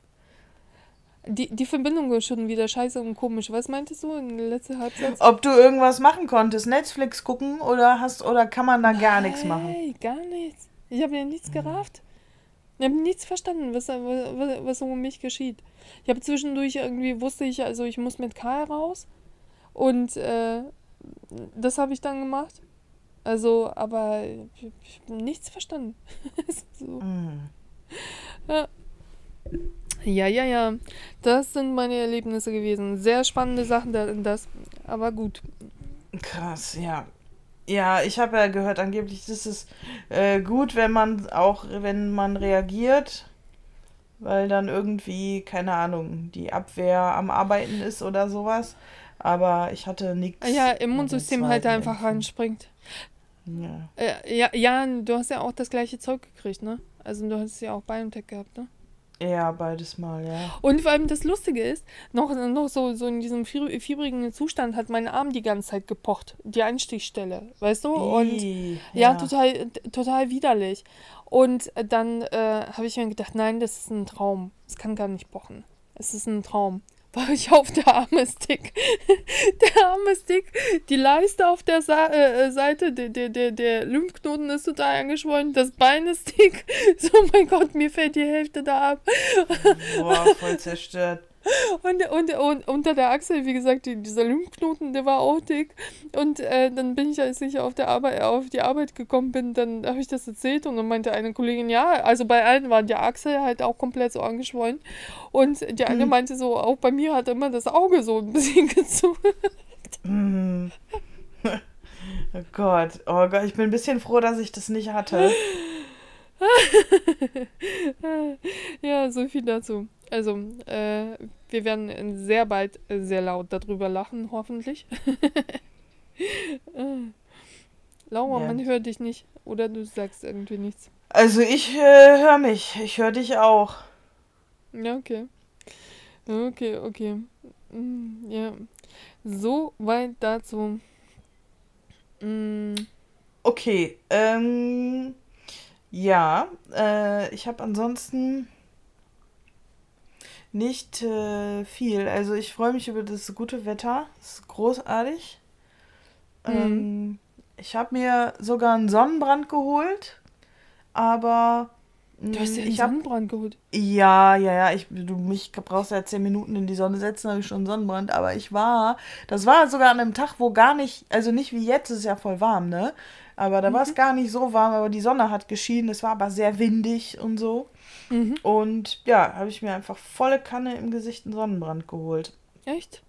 Die, die Verbindung ist schon wieder scheiße und komisch. Was meintest du in der letzten Halbzeit? Ob du irgendwas machen konntest, Netflix gucken oder hast oder kann man da gar nichts machen? Nein, gar nichts. Ich habe ja nichts gerafft. Ich habe nichts verstanden, was, was, was um mich geschieht. Ich habe zwischendurch irgendwie, wusste ich, also ich muss mit Karl raus und äh, das habe ich dann gemacht. Also, aber ich, ich habe nichts verstanden. so. mm. Ja. Ja, ja, ja. Das sind meine Erlebnisse gewesen. Sehr spannende Sachen, das, aber gut. Krass, ja. Ja, ich habe ja gehört, angeblich ist es äh, gut, wenn man auch, wenn man reagiert, weil dann irgendwie, keine Ahnung, die Abwehr am Arbeiten ist oder sowas. Aber ich hatte nichts. Ja, im Immunsystem halt einfach anspringt. Ja. Äh, ja, Jan, du hast ja auch das gleiche Zeug gekriegt, ne? Also du hast ja auch BioNTech gehabt, ne? Ja, beides mal, ja. Und vor allem das Lustige ist, noch, noch so, so in diesem fiebrigen Zustand hat mein Arm die ganze Zeit gepocht, die Einstichstelle, weißt du? Und I, ja, ja, total total widerlich. Und dann äh, habe ich mir gedacht, nein, das ist ein Traum. Es kann gar nicht pochen. Es ist ein Traum. Weil ich auf der Arm ist dick. Der Arm ist dick, die Leiste auf der Sa- äh, Seite, der, der, der, der Lymphknoten ist total angeschwollen, das Bein ist dick. So, mein Gott, mir fällt die Hälfte da ab. Boah, voll zerstört. Und, und, und unter der Achsel, wie gesagt, die, dieser Lymphknoten, der war auch dick. Und äh, dann bin ich, als ich auf, der Arbeit, auf die Arbeit gekommen bin, dann habe ich das erzählt und dann meinte eine Kollegin, ja, also bei allen war die Achsel halt auch komplett so angeschwollen. Und die mhm. eine meinte so, auch bei mir hat immer das Auge so ein bisschen gezuckt. Mhm. Oh Gott, oh Gott, ich bin ein bisschen froh, dass ich das nicht hatte. Ja, so viel dazu. Also, äh, wir werden sehr bald sehr laut darüber lachen, hoffentlich. äh. Laura, ja. Man hört dich nicht. Oder du sagst irgendwie nichts. Also, ich äh, höre mich. Ich höre dich auch. Ja, okay. Okay, okay. Mm, ja. So weit dazu. Mm. Okay. Ähm, ja. Äh, ich habe ansonsten... Nicht äh, viel. Also ich freue mich über das gute Wetter. Das ist großartig. Mhm. Ähm, ich habe mir sogar einen Sonnenbrand geholt. Aber... Mh, du hast ja einen ich Sonnenbrand hab... geholt? Ja, ja, ja. Ich, du mich brauchst ja zehn Minuten in die Sonne setzen, habe ich schon einen Sonnenbrand. Aber ich war... Das war sogar an einem Tag, wo gar nicht... Also nicht wie jetzt, es ist ja voll warm, ne? Aber da mhm. war es gar nicht so warm. Aber die Sonne hat geschienen. Es war aber sehr windig und so. Mhm. Und ja, habe ich mir einfach volle Kanne im Gesicht einen Sonnenbrand geholt. Echt?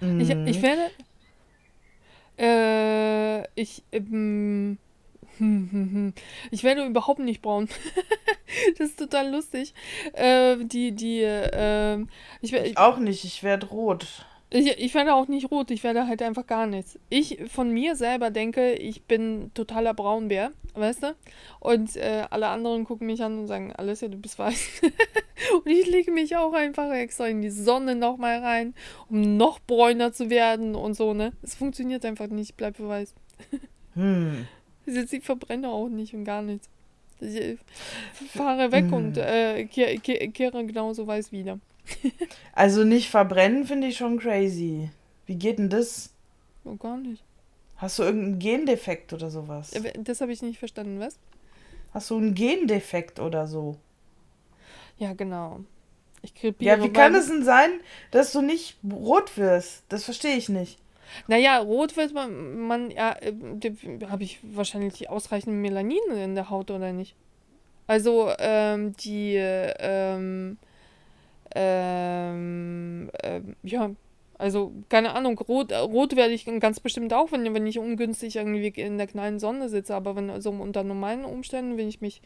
Mhm. Ich, ich werde... Äh, ich... Ähm, hm, hm, hm. Ich werde überhaupt nicht braun. Das ist total lustig. Äh, die, die... Äh, ich, ich, ich auch nicht, ich werde rot. Ich, ich werde auch nicht rot, ich werde halt einfach gar nichts. Ich von mir selber denke, ich bin totaler Braunbär, weißt du? Und äh, alle anderen gucken mich an und sagen, Alessia, du bist weiß. Und ich lege mich auch einfach extra in die Sonne nochmal rein, um noch bräuner zu werden und so, ne? Es funktioniert einfach nicht, ich bleibe weiß. Hm. Ich verbrenne auch nicht und gar nichts. Ich fahre weg hm. und äh, kehre, kehre genauso weiß wieder. Also nicht verbrennen finde ich schon crazy. Wie geht denn das? Oh, gar nicht. Hast du irgendeinen Gendefekt oder sowas? Das habe ich nicht verstanden, was? Hast du einen Gendefekt oder so? Ja, genau. Ich krepiere. Ja, wie kann es denn sein, dass du nicht rot wirst? Das verstehe ich nicht. Naja, rot wird man, man ja, habe ich wahrscheinlich ausreichend Melanin in der Haut, oder nicht? Also, ähm, die, ähm, Ähm, ähm, ja, also keine Ahnung, rot, rot werde ich ganz bestimmt auch, wenn, wenn ich ungünstig irgendwie in der knallen Sonne sitze, aber wenn, also unter normalen Umständen, wenn ich mich,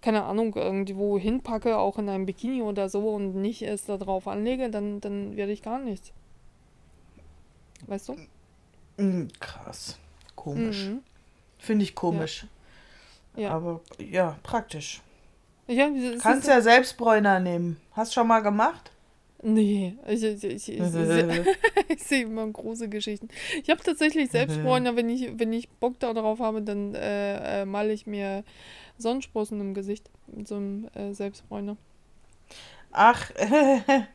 keine Ahnung, irgendwo hinpacke, auch in einem Bikini oder so und nicht erst da drauf anlege, dann, dann werde ich gar nichts. Weißt du? Mhm, krass. Komisch. Mhm. Finde ich komisch. Ja. Ja. Aber ja, praktisch. Ja, kannst ja selbst Bräuner nehmen. Hast schon mal gemacht? Nee, ich, ich, ich, ich, ich sehe immer große Geschichten. Ich habe tatsächlich selbst Bräuner, wenn ich, wenn ich Bock darauf habe, dann äh, äh, male ich mir Sonnensprossen im Gesicht mit so einem äh, Selbstbräuner. Ach,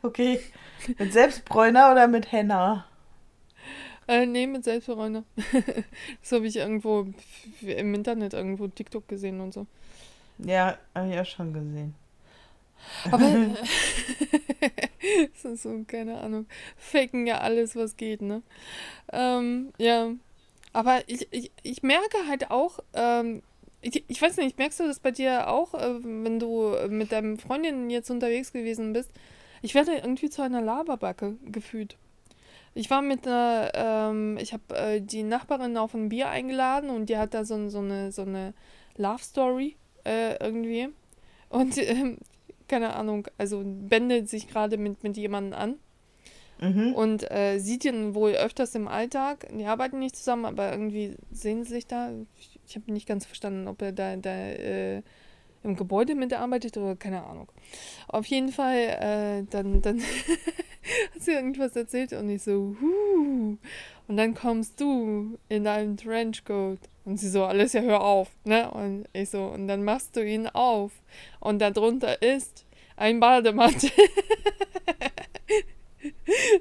okay. Mit Selbstbräuner oder mit Henna? Äh, nee, mit Selbstbräuner. Das habe ich irgendwo im Internet, irgendwo TikTok gesehen und so. Ja, habe ich auch schon gesehen. Aber das ist so, keine Ahnung, faken ja alles, was geht, ne? Ähm, ja, aber ich, ich, ich merke halt auch, ähm, ich, ich weiß nicht, merkst du das bei dir auch, äh, wenn du mit deinen Freundinnen jetzt unterwegs gewesen bist? Ich werde irgendwie zu einer Laberbacke gefühlt. Ich war mit einer, ähm, ich habe äh, die Nachbarin auf ein Bier eingeladen und die hat da so, so eine, so eine Love-Story. Äh, irgendwie. Und äh, keine Ahnung, also bändelt sich gerade mit, mit jemandem an. Mhm. Und äh, sieht ihn wohl öfters im Alltag. Die arbeiten nicht zusammen, aber irgendwie sehen sie sich da. Ich, ich habe nicht ganz verstanden, ob er da, da äh, im Gebäude mitarbeitet oder keine Ahnung. Auf jeden Fall, äh, dann, dann hat sie irgendwas erzählt und ich so, huh. Und dann kommst du in deinem Trenchcoat. Und sie so, Alessia, hör auf. Ne? Und ich so, und dann machst du ihn auf. Und darunter ist ein Bademantel.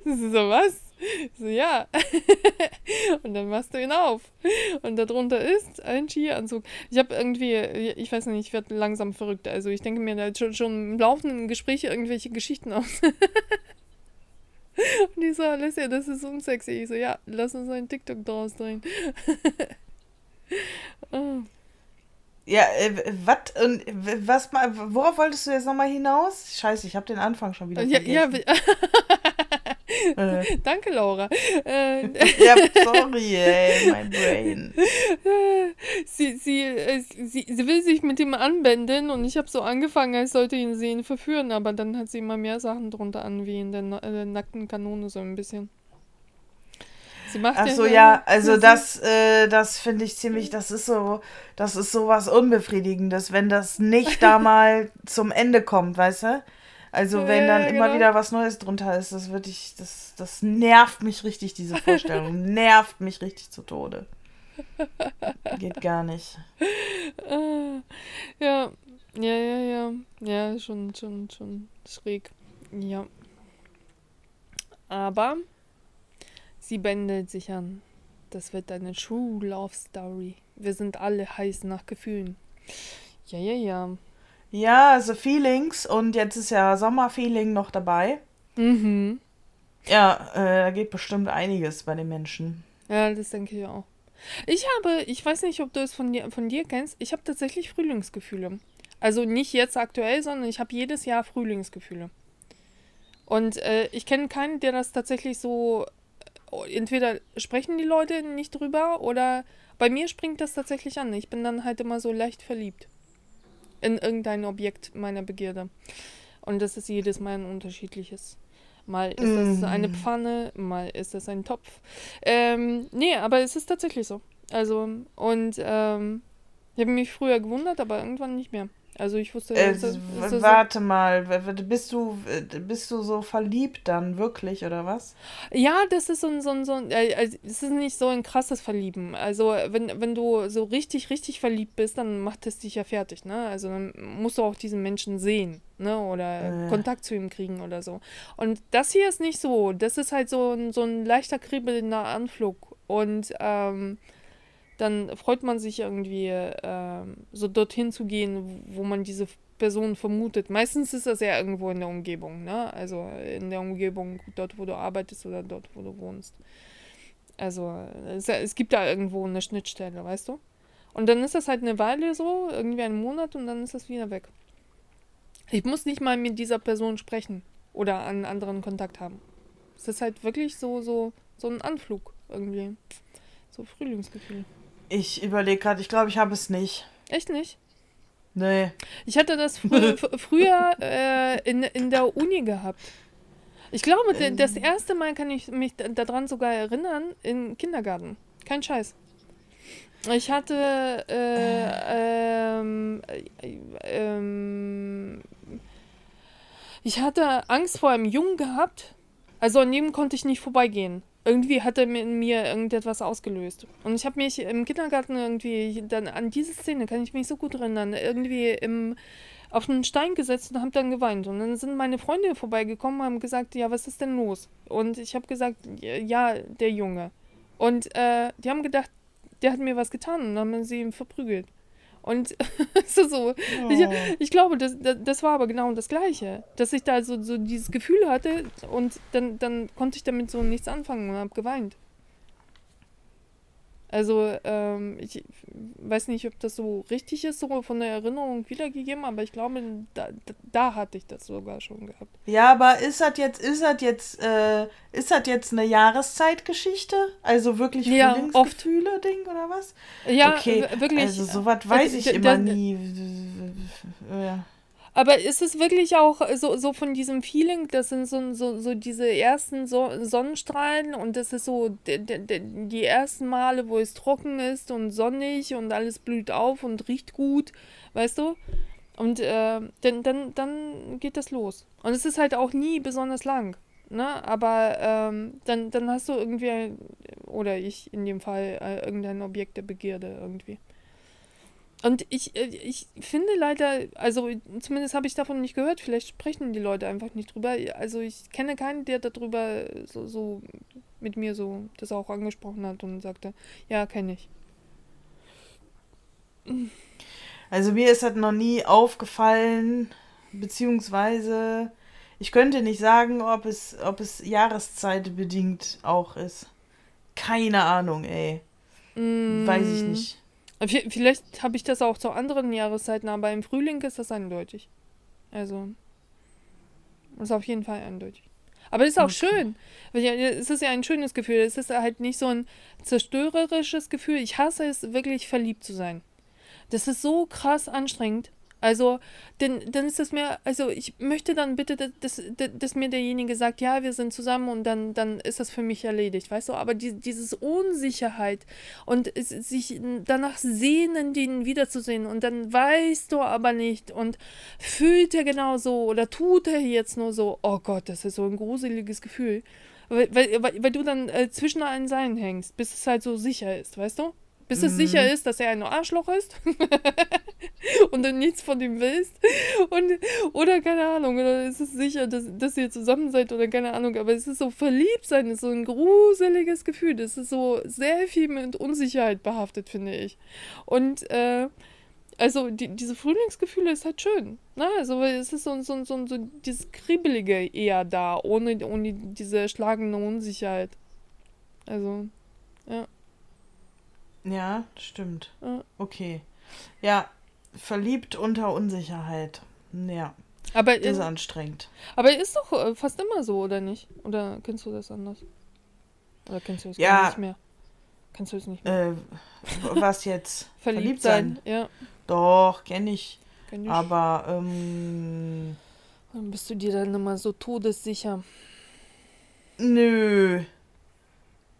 Das ist so, was? So, ja. Und dann machst du ihn auf. Und darunter ist ein Skianzug. Ich habe irgendwie, ich weiß nicht, ich werde langsam verrückt. Also ich denke mir da schon, schon im laufenden Gespräch irgendwelche Geschichten aus. Und ich so, Alessia, das ist unsexy. Ich so, ja, lass uns einen TikTok draus drehen. Oh. Ja, äh, wat, und, was, worauf wolltest du jetzt nochmal hinaus? Scheiße, ich habe den Anfang schon wieder vergessen. Ja, ja, äh. Danke, Laura. Äh, ja, sorry, ey, mein Brain. Sie, sie, äh, sie, sie will sich mit ihm anbinden und ich habe so angefangen, als sollte ihn sie ihn verführen, aber dann hat sie immer mehr Sachen drunter an, wie in der, in der nackten Kanone so ein bisschen. Ach so, ja, also das, äh, das finde ich ziemlich, das ist so, das ist sowas Unbefriedigendes, wenn das nicht da mal zum Ende kommt, weißt du? Also wenn dann ja, genau. immer wieder was Neues drunter ist, das würde ich, das, das nervt mich richtig, diese Vorstellung, nervt mich richtig zu Tode. Geht gar nicht. Ja, ja, ja, ja, ja, schon, schon, schon schräg, ja. Aber... sie bändelt sich an. Das wird eine True Love Story. Wir sind alle heiß nach Gefühlen. Ja, ja, ja. Ja, also Feelings. Und jetzt ist ja Sommerfeeling noch dabei. Mhm. Ja, äh, da geht bestimmt einiges bei den Menschen. Ja, das denke ich auch. Ich habe, ich weiß nicht, ob du es von dir, von dir kennst, ich habe tatsächlich Frühlingsgefühle. Also nicht jetzt aktuell, sondern ich habe jedes Jahr Frühlingsgefühle. Und äh, ich kenne keinen, der das tatsächlich so... entweder sprechen die Leute nicht drüber oder bei mir springt das tatsächlich an. Ich bin dann halt immer so leicht verliebt in irgendein Objekt meiner Begierde. Und das ist jedes Mal ein unterschiedliches. Mal ist das eine Pfanne, mal ist das ein Topf. Ähm, nee, aber es ist tatsächlich so. Also, und ähm, ich habe mich früher gewundert, aber irgendwann nicht mehr. Also ich wusste... Äh, ist das, ist das warte so? mal, bist du, bist du so verliebt dann wirklich, oder was? Ja, das ist so ein... so ein, so ein äh, es ist nicht so ein krasses Verlieben. Also wenn, wenn du so richtig, richtig verliebt bist, dann macht es dich ja fertig, ne? Also dann musst du auch diesen Menschen sehen, ne? Oder äh. Kontakt zu ihm kriegen oder so. Und das hier ist nicht so. Das ist halt so ein, so ein leichter kribbelnder Anflug. Und... Ähm, dann freut man sich irgendwie, äh, so dorthin zu gehen, wo man diese Person vermutet. Meistens ist das ja irgendwo in der Umgebung, ne? Also in der Umgebung, dort, wo du arbeitest oder dort, wo du wohnst. Also es, es gibt da irgendwo eine Schnittstelle, weißt du? Und dann ist das halt eine Weile so, irgendwie einen Monat und dann ist das wieder weg. Ich muss nicht mal mit dieser Person sprechen oder einen anderen Kontakt haben. Es ist halt wirklich so, so, so ein Anflug irgendwie. So Frühlingsgefühl. Ich überlege gerade, ich glaube, ich habe es nicht. Echt nicht? Nee. Ich hatte das frü- fr- früher äh, in, in der Uni gehabt. Ich glaube, d- das erste Mal kann ich mich d- daran sogar erinnern, im Kindergarten. Kein Scheiß. Ich hatte äh, ähm, äh, ähm, ich hatte Angst vor einem Jungen gehabt. Also an dem konnte ich nicht vorbeigehen. Irgendwie hat er in mir irgendetwas ausgelöst. Und ich habe mich im Kindergarten irgendwie, dann an diese Szene kann ich mich so gut erinnern, irgendwie im, auf einen Stein gesetzt und habe dann geweint. Und dann sind meine Freunde vorbeigekommen und haben gesagt, ja, was ist denn los? Und ich habe gesagt, ja, der Junge. Und äh, die haben gedacht, der hat mir was getan und dann haben sie ihn verprügelt. Und so, so. Oh. Ich, ich glaube, das, das, das war aber genau das Gleiche, dass ich da so, so dieses Gefühl hatte und dann, dann konnte ich damit so nichts anfangen und habe geweint. Also ähm, ich weiß nicht, ob das so richtig ist, so von der Erinnerung wiedergegeben, aber ich glaube, da, da hatte ich das sogar schon gehabt. Ja, aber ist das jetzt, ist das jetzt, äh, ist das jetzt eine Jahreszeitgeschichte? Also wirklich Frühlingsgefühle-Ding oder was? Ja, okay. w- wirklich. Also sowas weiß ich d- d- immer d- nie. Ja. Aber ist es wirklich auch so, so von diesem Feeling, das sind so, so, so diese ersten so- Sonnenstrahlen und das ist so d- d- die ersten Male, wo es trocken ist und sonnig und alles blüht auf und riecht gut, weißt du? Und äh, dann, dann, dann geht das los. Und es ist halt auch nie besonders lang. Ne? Aber ähm, dann, dann hast du irgendwie, ein, oder ich in dem Fall, äh, irgendein Objekt der Begierde irgendwie. Und ich, äh, ich finde leider, also zumindest habe ich davon nicht gehört, vielleicht sprechen die Leute einfach nicht drüber. Also ich kenne keinen, der darüber so, so mit mir so das auch angesprochen hat und sagte, ja, kenne ich. Also mir ist das noch nie aufgefallen, beziehungsweise ich könnte nicht sagen, ob es, ob es jahreszeitbedingt auch ist. Keine Ahnung, ey. Mm. Weiß ich nicht. Vielleicht habe ich das auch zu anderen Jahreszeiten, aber im Frühling ist das eindeutig. Also, das ist auf jeden Fall eindeutig. Aber das ist auch schön. Es ist ja ein schönes Gefühl. Es ist halt nicht so ein zerstörerisches Gefühl. Ich hasse es, wirklich verliebt zu sein. Das ist so krass anstrengend. Also, denn, dann ist das mir, also ich möchte dann bitte, dass, dass, dass mir derjenige sagt, ja, wir sind zusammen und dann, dann ist das für mich erledigt, weißt du? Aber die, dieses Unsicherheit und es, sich danach sehnen, den wiederzusehen und dann weißt du aber nicht und fühlt er genau so oder tut er jetzt nur so, oh Gott, das ist so ein gruseliges Gefühl, weil, weil, weil du dann äh, zwischen allen Seilen hängst, bis es halt so sicher ist, weißt du? Bis es sicher ist, dass er ein Arschloch ist und du nichts von ihm willst. Und, oder keine Ahnung, oder ist es sicher, dass, dass ihr zusammen seid oder keine Ahnung. Aber es ist so, verliebt sein ist so ein gruseliges Gefühl. Das ist so sehr viel mit Unsicherheit behaftet, finde ich. Und äh, also die, diese Frühlingsgefühle ist halt schön. Ne? Also es ist so, so, so, so dieses Kribbelige eher da, ohne, ohne diese schlagende Unsicherheit. Also, ja. Ja, stimmt. Okay. Ja, verliebt unter Unsicherheit. Ja, aber das ist in, anstrengend. Aber ist doch fast immer so, oder nicht? Oder kennst du das anders? Oder kennst du es ja. gar nicht mehr? Kannst du es nicht mehr? Äh, was jetzt? verliebt, verliebt sein? sein? Ja. Doch, kenn ich. Kenn ich. Aber, ähm... Dann bist du dir dann immer so todessicher. Nö.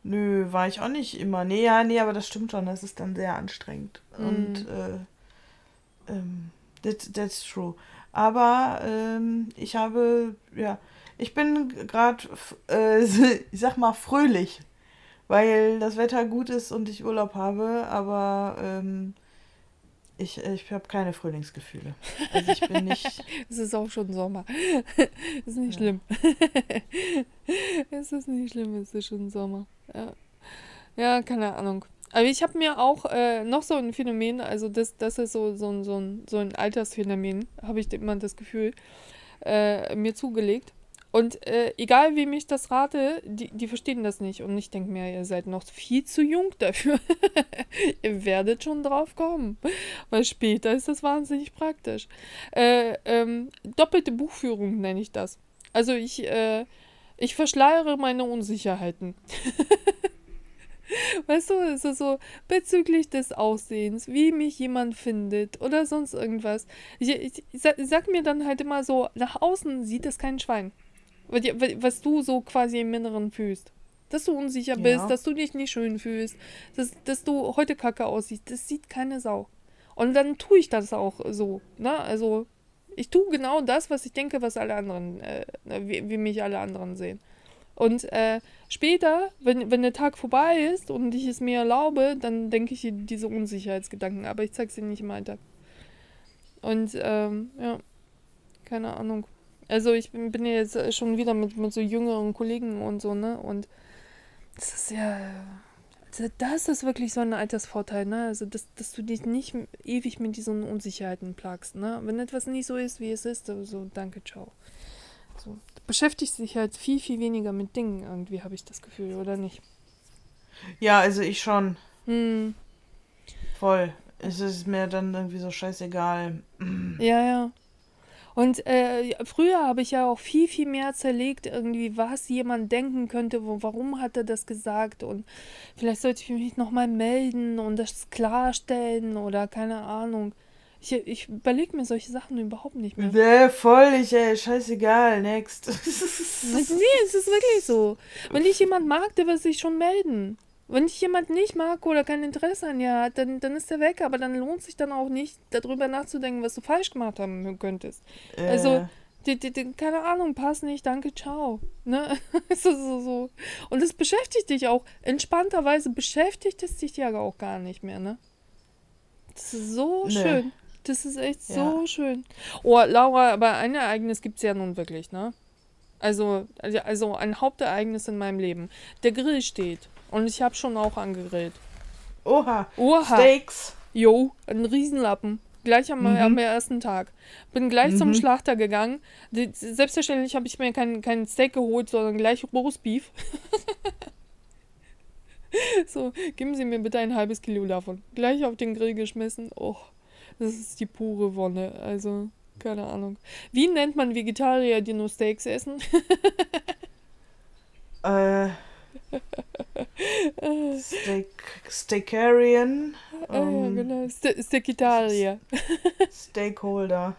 Nö, war ich auch nicht immer. Nee, ja, nee, aber das stimmt schon. Das ist dann sehr anstrengend. Mm. Und, äh, ähm, that, that's true. Aber, ähm, ich habe, ja, ich bin gerade, äh, ich sag mal, fröhlich, weil das Wetter gut ist und ich Urlaub habe, aber, ähm, Ich, ich habe keine Frühlingsgefühle. Also ich bin nicht... Es ist auch schon Sommer. Es ist nicht ja. schlimm. Es ist nicht schlimm, es ist schon Sommer. Ja, ja, keine Ahnung. Aber ich habe mir auch äh, noch so ein Phänomen, also das, das ist so, so, so, ein, so ein Altersphänomen, habe ich immer das Gefühl, äh, mir zugelegt. Und äh, egal, wem ich das rate, die, die verstehen das nicht. Und ich denke mir, ihr seid noch viel zu jung dafür. Ihr werdet schon drauf kommen. Weil später ist das wahnsinnig praktisch. Äh, ähm, doppelte Buchführung nenne ich das. Also ich, äh, ich verschleiere meine Unsicherheiten. Weißt du, es ist so bezüglich des Aussehens, wie mich jemand findet oder sonst irgendwas. Ich, ich, ich sag mir dann halt immer so, nach außen sieht es kein Schwein. Was du so quasi im Inneren fühlst. Dass du unsicher bist, ja. dass du dich nicht schön fühlst, dass, dass du heute kacke aussiehst, das sieht keine Sau. Und dann tue ich das auch so. Ne? Also ich tue genau das, was ich denke, was alle anderen, äh, wie, wie mich alle anderen sehen. Und äh, später, wenn, wenn der Tag vorbei ist und ich es mir erlaube, dann denke ich diese Unsicherheitsgedanken, aber ich zeige sie nicht im Alltag. Und ähm, ja, keine Ahnung. Also ich bin ja jetzt schon wieder mit, mit so jüngeren Kollegen und so, ne? Und das ist ja, also das ist wirklich so ein Altersvorteil, ne? Also dass, dass du dich nicht ewig mit diesen Unsicherheiten plagst, ne? Wenn etwas nicht so ist, wie es ist, so danke, ciao. So. Du beschäftigst dich halt viel, viel weniger mit Dingen irgendwie, habe ich das Gefühl, oder nicht? Ja, also ich schon. Hm. Voll. Es ist mir dann irgendwie so scheißegal. Ja, ja. Und äh, früher habe ich ja auch viel, viel mehr zerlegt, irgendwie, was jemand denken könnte, wo, warum hat er das gesagt und vielleicht sollte ich mich nochmal melden und das klarstellen oder keine Ahnung. Ich, ich überlege mir solche Sachen überhaupt nicht mehr. Nee, voll, ich, ey, scheißegal, next. Nee, es ist wirklich so. Wenn ich jemanden mag, der will sich schon melden. Wenn ich jemanden nicht mag oder kein Interesse an ihr hat, dann, dann ist er weg, aber dann lohnt sich dann auch nicht, darüber nachzudenken, was du falsch gemacht haben könntest. Äh. Also, die, die, die, keine Ahnung, passt nicht, danke, ciao. Ne? so, so, so. Und das beschäftigt dich auch, entspannterweise beschäftigt es dich ja auch gar nicht mehr, ne? Das ist so nee. schön. Das ist echt ja. so schön. Oh, Laura, aber ein Ereignis gibt es ja nun wirklich, ne? Also, also ein Hauptereignis in meinem Leben. Der Grill steht. Und ich habe schon auch angegrillt. Oha. Oha. Steaks. Jo, ein Riesenlappen. Gleich am, mhm. am ersten Tag. Bin gleich mhm. zum Schlachter gegangen. Selbstverständlich habe ich mir kein, kein Steak geholt, sondern gleich Roastbeef. So, geben Sie mir bitte ein halbes Kilo davon. Gleich auf den Grill geschmissen. Oh, das ist die pure Wonne. Also, keine Ahnung. Wie nennt man Vegetarier, die nur Steaks essen? äh... Steak, Steakarian. Ah, ähm, ja, genau. Ste- Steakitarier. Stakeholder.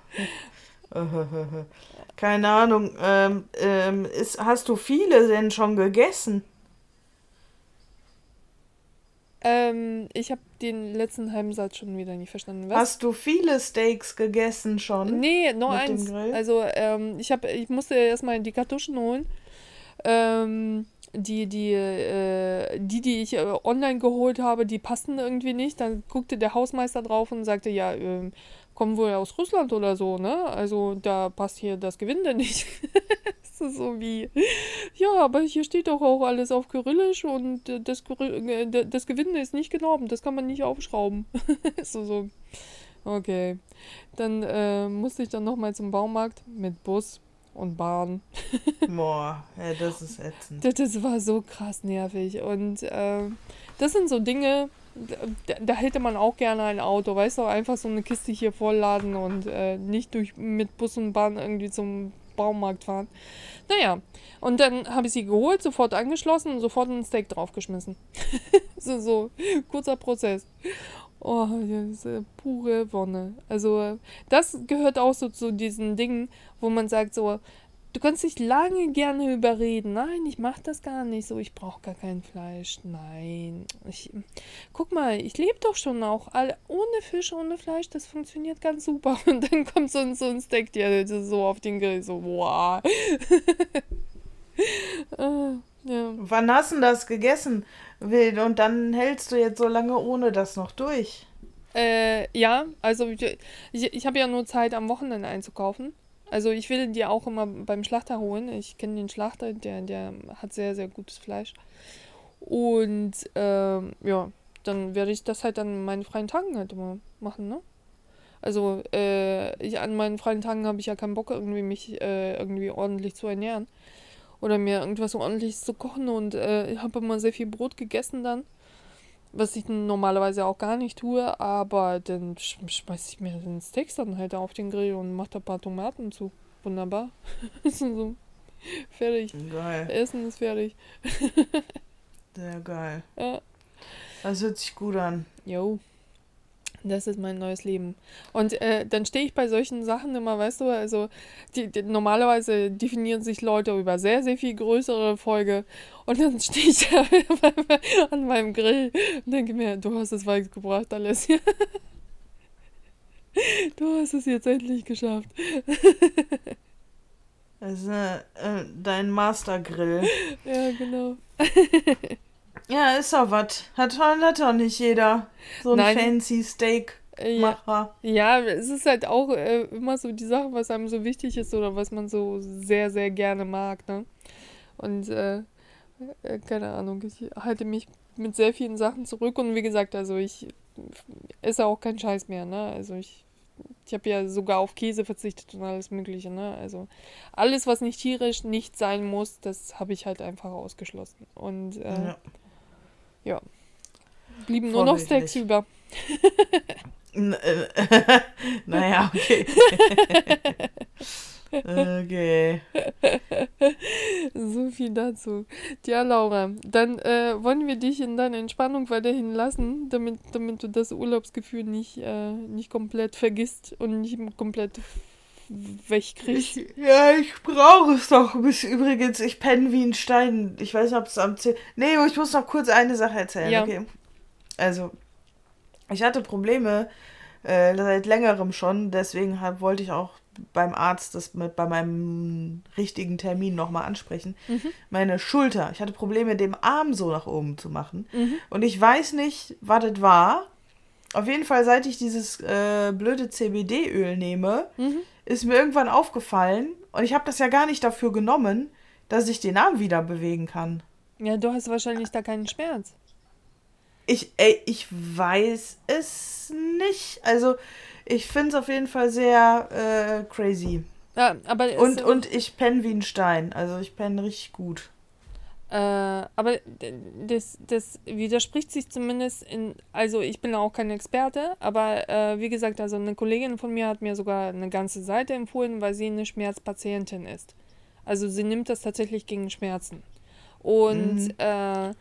Keine Ahnung. Ähm, ähm, ist, hast du viele denn schon gegessen? Ähm, ich habe den letzten halben Satz schon wieder nicht verstanden. Was? Hast du viele Steaks gegessen schon? Nee, nur mit eins. Dem Grill? Also ähm, ich habe, ich musste erstmal die Kartuschen holen. Ähm, Die, die, äh, die, die ich äh, online geholt habe, die passten irgendwie nicht. Dann guckte der Hausmeister drauf und sagte, ja, äh, kommen wohl aus Russland oder so, ne? Also da passt hier das Gewinde nicht. So wie, ja, aber hier steht doch auch alles auf Kyrillisch und äh, das, äh, das Gewinde ist nicht genormt, das kann man nicht aufschrauben. so, so, okay. Dann äh, musste ich dann nochmal zum Baumarkt mit Bus und Bahn. Boah, ja, das ist ätzend. Das, das war so krass nervig. Und äh, das sind so Dinge, da, da hätte man auch gerne ein Auto, weißt du, einfach so eine Kiste hier vollladen und äh, nicht durch mit Bus und Bahn irgendwie zum Baumarkt fahren. Naja, und dann habe ich sie geholt, sofort angeschlossen und sofort ein Steak draufgeschmissen. so, so, kurzer Prozess. Oh, das ist pure Wonne. Also das gehört auch so zu diesen Dingen, wo man sagt so, du kannst dich lange gerne überreden. Nein, ich mach das gar nicht so. Ich brauche gar kein Fleisch. Nein. Ich, guck mal, ich lebe doch schon auch all, ohne Fisch, ohne Fleisch. Das funktioniert ganz super. Und dann kommt so ein, so ein Steak dir so auf den Grill. So, wow. ah. Ja. Wann hast du das gegessen? Und dann hältst du jetzt so lange ohne das noch durch? Äh, ja, also ich, ich habe ja nur Zeit am Wochenende einzukaufen. Also ich will die auch immer beim Schlachter holen. Ich kenne den Schlachter, der, der hat sehr, sehr gutes Fleisch. Und ähm, ja, dann werde ich das halt an meinen freien Tagen halt immer machen, ne? Also äh, ich, an meinen freien Tagen habe ich ja keinen Bock, irgendwie mich äh, irgendwie ordentlich zu ernähren. Oder mir irgendwas ordentliches zu kochen und äh, ich habe immer sehr viel Brot gegessen dann, was ich normalerweise auch gar nicht tue, aber dann sch- schmeiße ich mir den Steaks dann halt auf den Grill und mache da ein paar Tomaten zu. Wunderbar. so, fertig. Geil. Essen ist fertig. Sehr geil. Ja. Das hört sich gut an. Jo. Das ist mein neues Leben. Und äh, dann stehe ich bei solchen Sachen immer, weißt du, also die, die, normalerweise definieren sich Leute über sehr, sehr viel größere Folge. Und dann stehe ich da an meinem Grill und denke mir, du hast es weit gebracht, Alessia. Du hast es jetzt endlich geschafft. Also äh, dein Mastergrill. Ja, genau. Ja, ist doch was. Hat doch nicht jeder so ein Nein. fancy Steakmacher. Ja, ja, es ist halt auch äh, immer so die Sache, was einem so wichtig ist oder was man so sehr, sehr gerne mag, ne? Und äh, äh, keine Ahnung, ich halte mich mit sehr vielen Sachen zurück und wie gesagt, also ich esse auch keinen Scheiß mehr, ne? Also ich, ich habe ja sogar auf Käse verzichtet und alles Mögliche, ne? Also alles, was nicht tierisch nicht sein muss, das habe ich halt einfach ausgeschlossen. Und äh, ja. Ja, blieben nur noch Steaks über. N- äh, naja, okay. okay. So viel dazu. Ja, Laura, dann äh, wollen wir dich in deiner Entspannung weiterhin lassen, damit, damit du das Urlaubsgefühl nicht, äh, nicht komplett vergisst und nicht komplett wegkriegt. Ja, ich brauche es doch. Bis übrigens, ich penne wie ein Stein. Ich weiß nicht, ob es am zehn. Nee, ich muss noch kurz eine Sache erzählen. Ja. Okay. Also, ich hatte Probleme äh, seit längerem schon. Deswegen hab, wollte ich auch beim Arzt das mit, bei meinem richtigen Termin nochmal ansprechen. Mhm. Meine Schulter. Ich hatte Probleme, den Arm so nach oben zu machen. Mhm. Und ich weiß nicht, was das war. Auf jeden Fall, seit ich dieses äh, blöde C B D-Öl nehme, mhm. ist mir irgendwann aufgefallen, und ich habe das ja gar nicht dafür genommen, dass ich den Arm wieder bewegen kann. Ja, du hast wahrscheinlich da keinen Schmerz. Ich, ey, ich weiß es nicht. Also, ich finde es auf jeden Fall sehr äh, crazy. Ja, aber es und, und ich penne wie ein Stein. Also, ich penne richtig gut. Aber das, das widerspricht sich zumindest in, also ich bin auch kein Experte, aber äh, wie gesagt, also eine Kollegin von mir hat mir sogar eine ganze Seite empfohlen, weil sie eine Schmerzpatientin ist. Also sie nimmt das tatsächlich gegen Schmerzen. Und mhm. äh,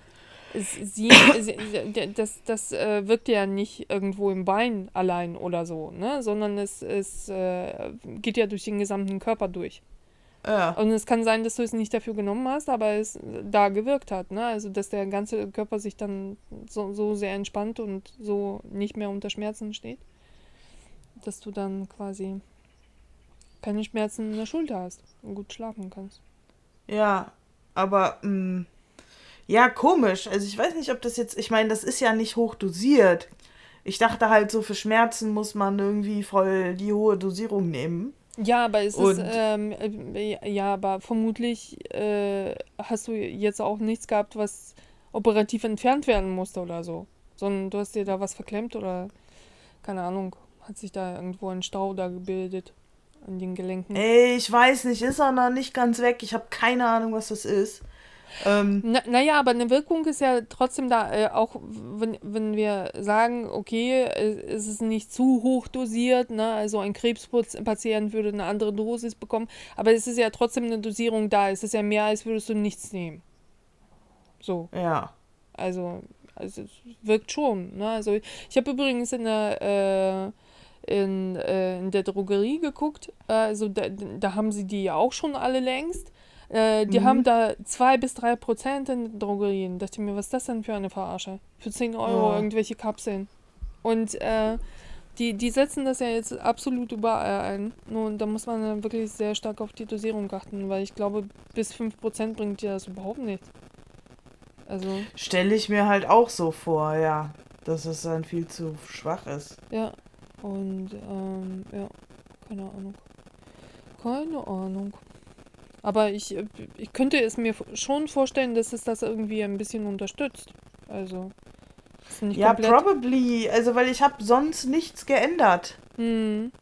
sie, sie, das, das äh, wirkt ja nicht irgendwo im Bein allein oder so, ne? Sondern es, es äh, geht ja durch den gesamten Körper durch. Ja. Und es kann sein, dass du es nicht dafür genommen hast, aber es da gewirkt hat, ne? Also, dass der ganze Körper sich dann so, so sehr entspannt und so nicht mehr unter Schmerzen steht, dass du dann quasi keine Schmerzen in der Schulter hast und gut schlafen kannst. Ja, aber, mh, ja, komisch. Also, ich weiß nicht, ob das jetzt, ich meine, das ist ja nicht hoch dosiert. Ich dachte halt so, für Schmerzen muss man irgendwie voll die hohe Dosierung nehmen. Ja, aber es ist, ähm, ja, aber vermutlich äh, hast du jetzt auch nichts gehabt, was operativ entfernt werden musste oder so. Sondern du hast dir da was verklemmt oder, keine Ahnung, hat sich da irgendwo ein Stau da gebildet an den Gelenken. Ey, ich weiß nicht, ist er noch nicht ganz weg. Ich habe keine Ahnung, was das ist. Ähm. Naja, na aber eine Wirkung ist ja trotzdem da, äh, auch wenn, wenn wir sagen, okay, es ist nicht zu hoch dosiert, ne? Also ein Krebspatient würde eine andere Dosis bekommen, aber es ist ja trotzdem eine Dosierung da, es ist ja mehr, als würdest du nichts nehmen. So. Ja. Also, also es wirkt schon. Ne? Also ich habe übrigens in der, äh, in, äh, in der Drogerie geguckt, also da, da haben sie die ja auch schon alle längst. Äh, die mhm. haben da zwei bis drei Prozent in Drogerien. Da dachte ich mir, was ist das denn für eine Verarsche? Für zehn Euro oh. irgendwelche Kapseln. Und äh, die, die setzen das ja jetzt absolut überall ein. Nun, da muss man wirklich sehr stark auf die Dosierung achten, weil ich glaube, bis fünf Prozent bringt dir das überhaupt nichts. Also. Stelle ich mir halt auch so vor, ja. Dass es dann viel zu schwach ist. Ja. Und, ähm, ja. Keine Ahnung. Keine Ahnung. Aber ich, ich könnte es mir schon vorstellen, dass es das irgendwie ein bisschen unterstützt. Also, ist nicht ja, komplett. Probably. Also, weil ich habe sonst nichts geändert. Hm.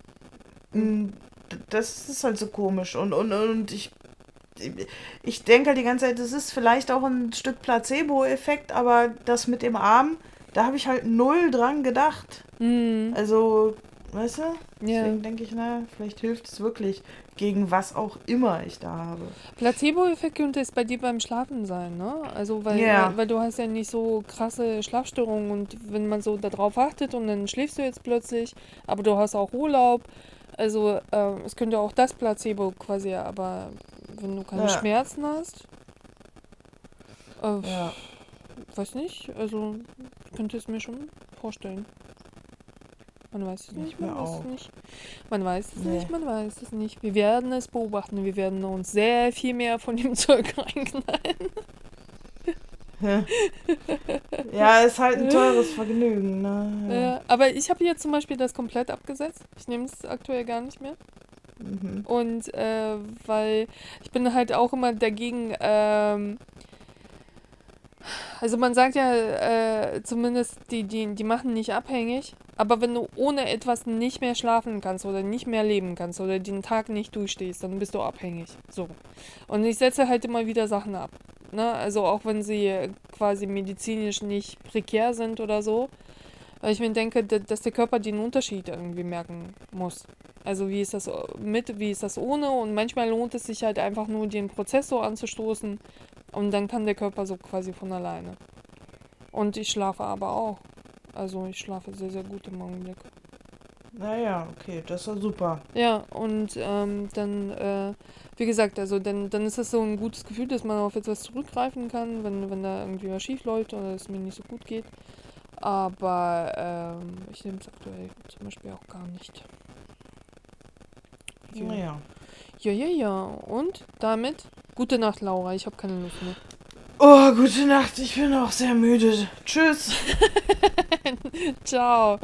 Das ist halt so komisch. Und, und, und ich, ich denke halt die ganze Zeit, das ist vielleicht auch ein Stück Placebo-Effekt, aber das mit dem Arm, da habe ich halt null dran gedacht. Hm. Also, weißt du? Yeah. Deswegen denke ich, na, vielleicht hilft es wirklich, gegen was auch immer ich da habe. Placebo-Effekt könnte es bei dir beim Schlafen sein, ne? Also, weil, yeah. weil, weil du hast ja nicht so krasse Schlafstörungen und wenn man so darauf achtet und dann schläfst du jetzt plötzlich, aber du hast auch Urlaub, also äh, es könnte auch das Placebo quasi, aber wenn du keine ja. Schmerzen hast, äh, ja. weiß nicht, also ich könnte es mir schon vorstellen. Man weiß es nicht, man weiß es nicht. Man weiß es nee. nicht, man weiß es nicht. Wir werden es beobachten. Wir werden uns sehr viel mehr von dem Zeug reinknallen. Ja, ist halt ein teures Vergnügen. Ne? Ja, aber ich habe jetzt zum Beispiel das komplett abgesetzt. Ich nehme es aktuell gar nicht mehr. Mhm. Und äh, weil ich bin halt auch immer dagegen... Ähm, Also man sagt ja, äh, zumindest die, die, die machen nicht abhängig, aber wenn du ohne etwas nicht mehr schlafen kannst oder nicht mehr leben kannst oder den Tag nicht durchstehst, dann bist du abhängig. So. Und ich setze halt immer wieder Sachen ab. Ne? Also auch wenn sie quasi medizinisch nicht prekär sind oder so, weil ich mir denke, dass der Körper den Unterschied irgendwie merken muss. Also wie ist das mit, wie ist das ohne, und manchmal lohnt es sich halt einfach nur, den Prozess so anzustoßen, und dann kann der Körper so quasi von alleine. Und ich schlafe aber auch. Also ich schlafe sehr, sehr gut im Augenblick. Naja, okay, das war super. Ja, und ähm, dann, äh, wie gesagt, also dann, dann ist das so ein gutes Gefühl, dass man auf etwas zurückgreifen kann, wenn, wenn da irgendwie was schief läuft oder es mir nicht so gut geht. Aber ähm, ich nehme es aktuell zum Beispiel auch gar nicht. Ja. Naja. Ja, ja, ja. Und damit, gute Nacht, Laura. Ich habe keine Lust mehr. Oh, gute Nacht. Ich bin auch sehr müde. Tschüss. Ciao.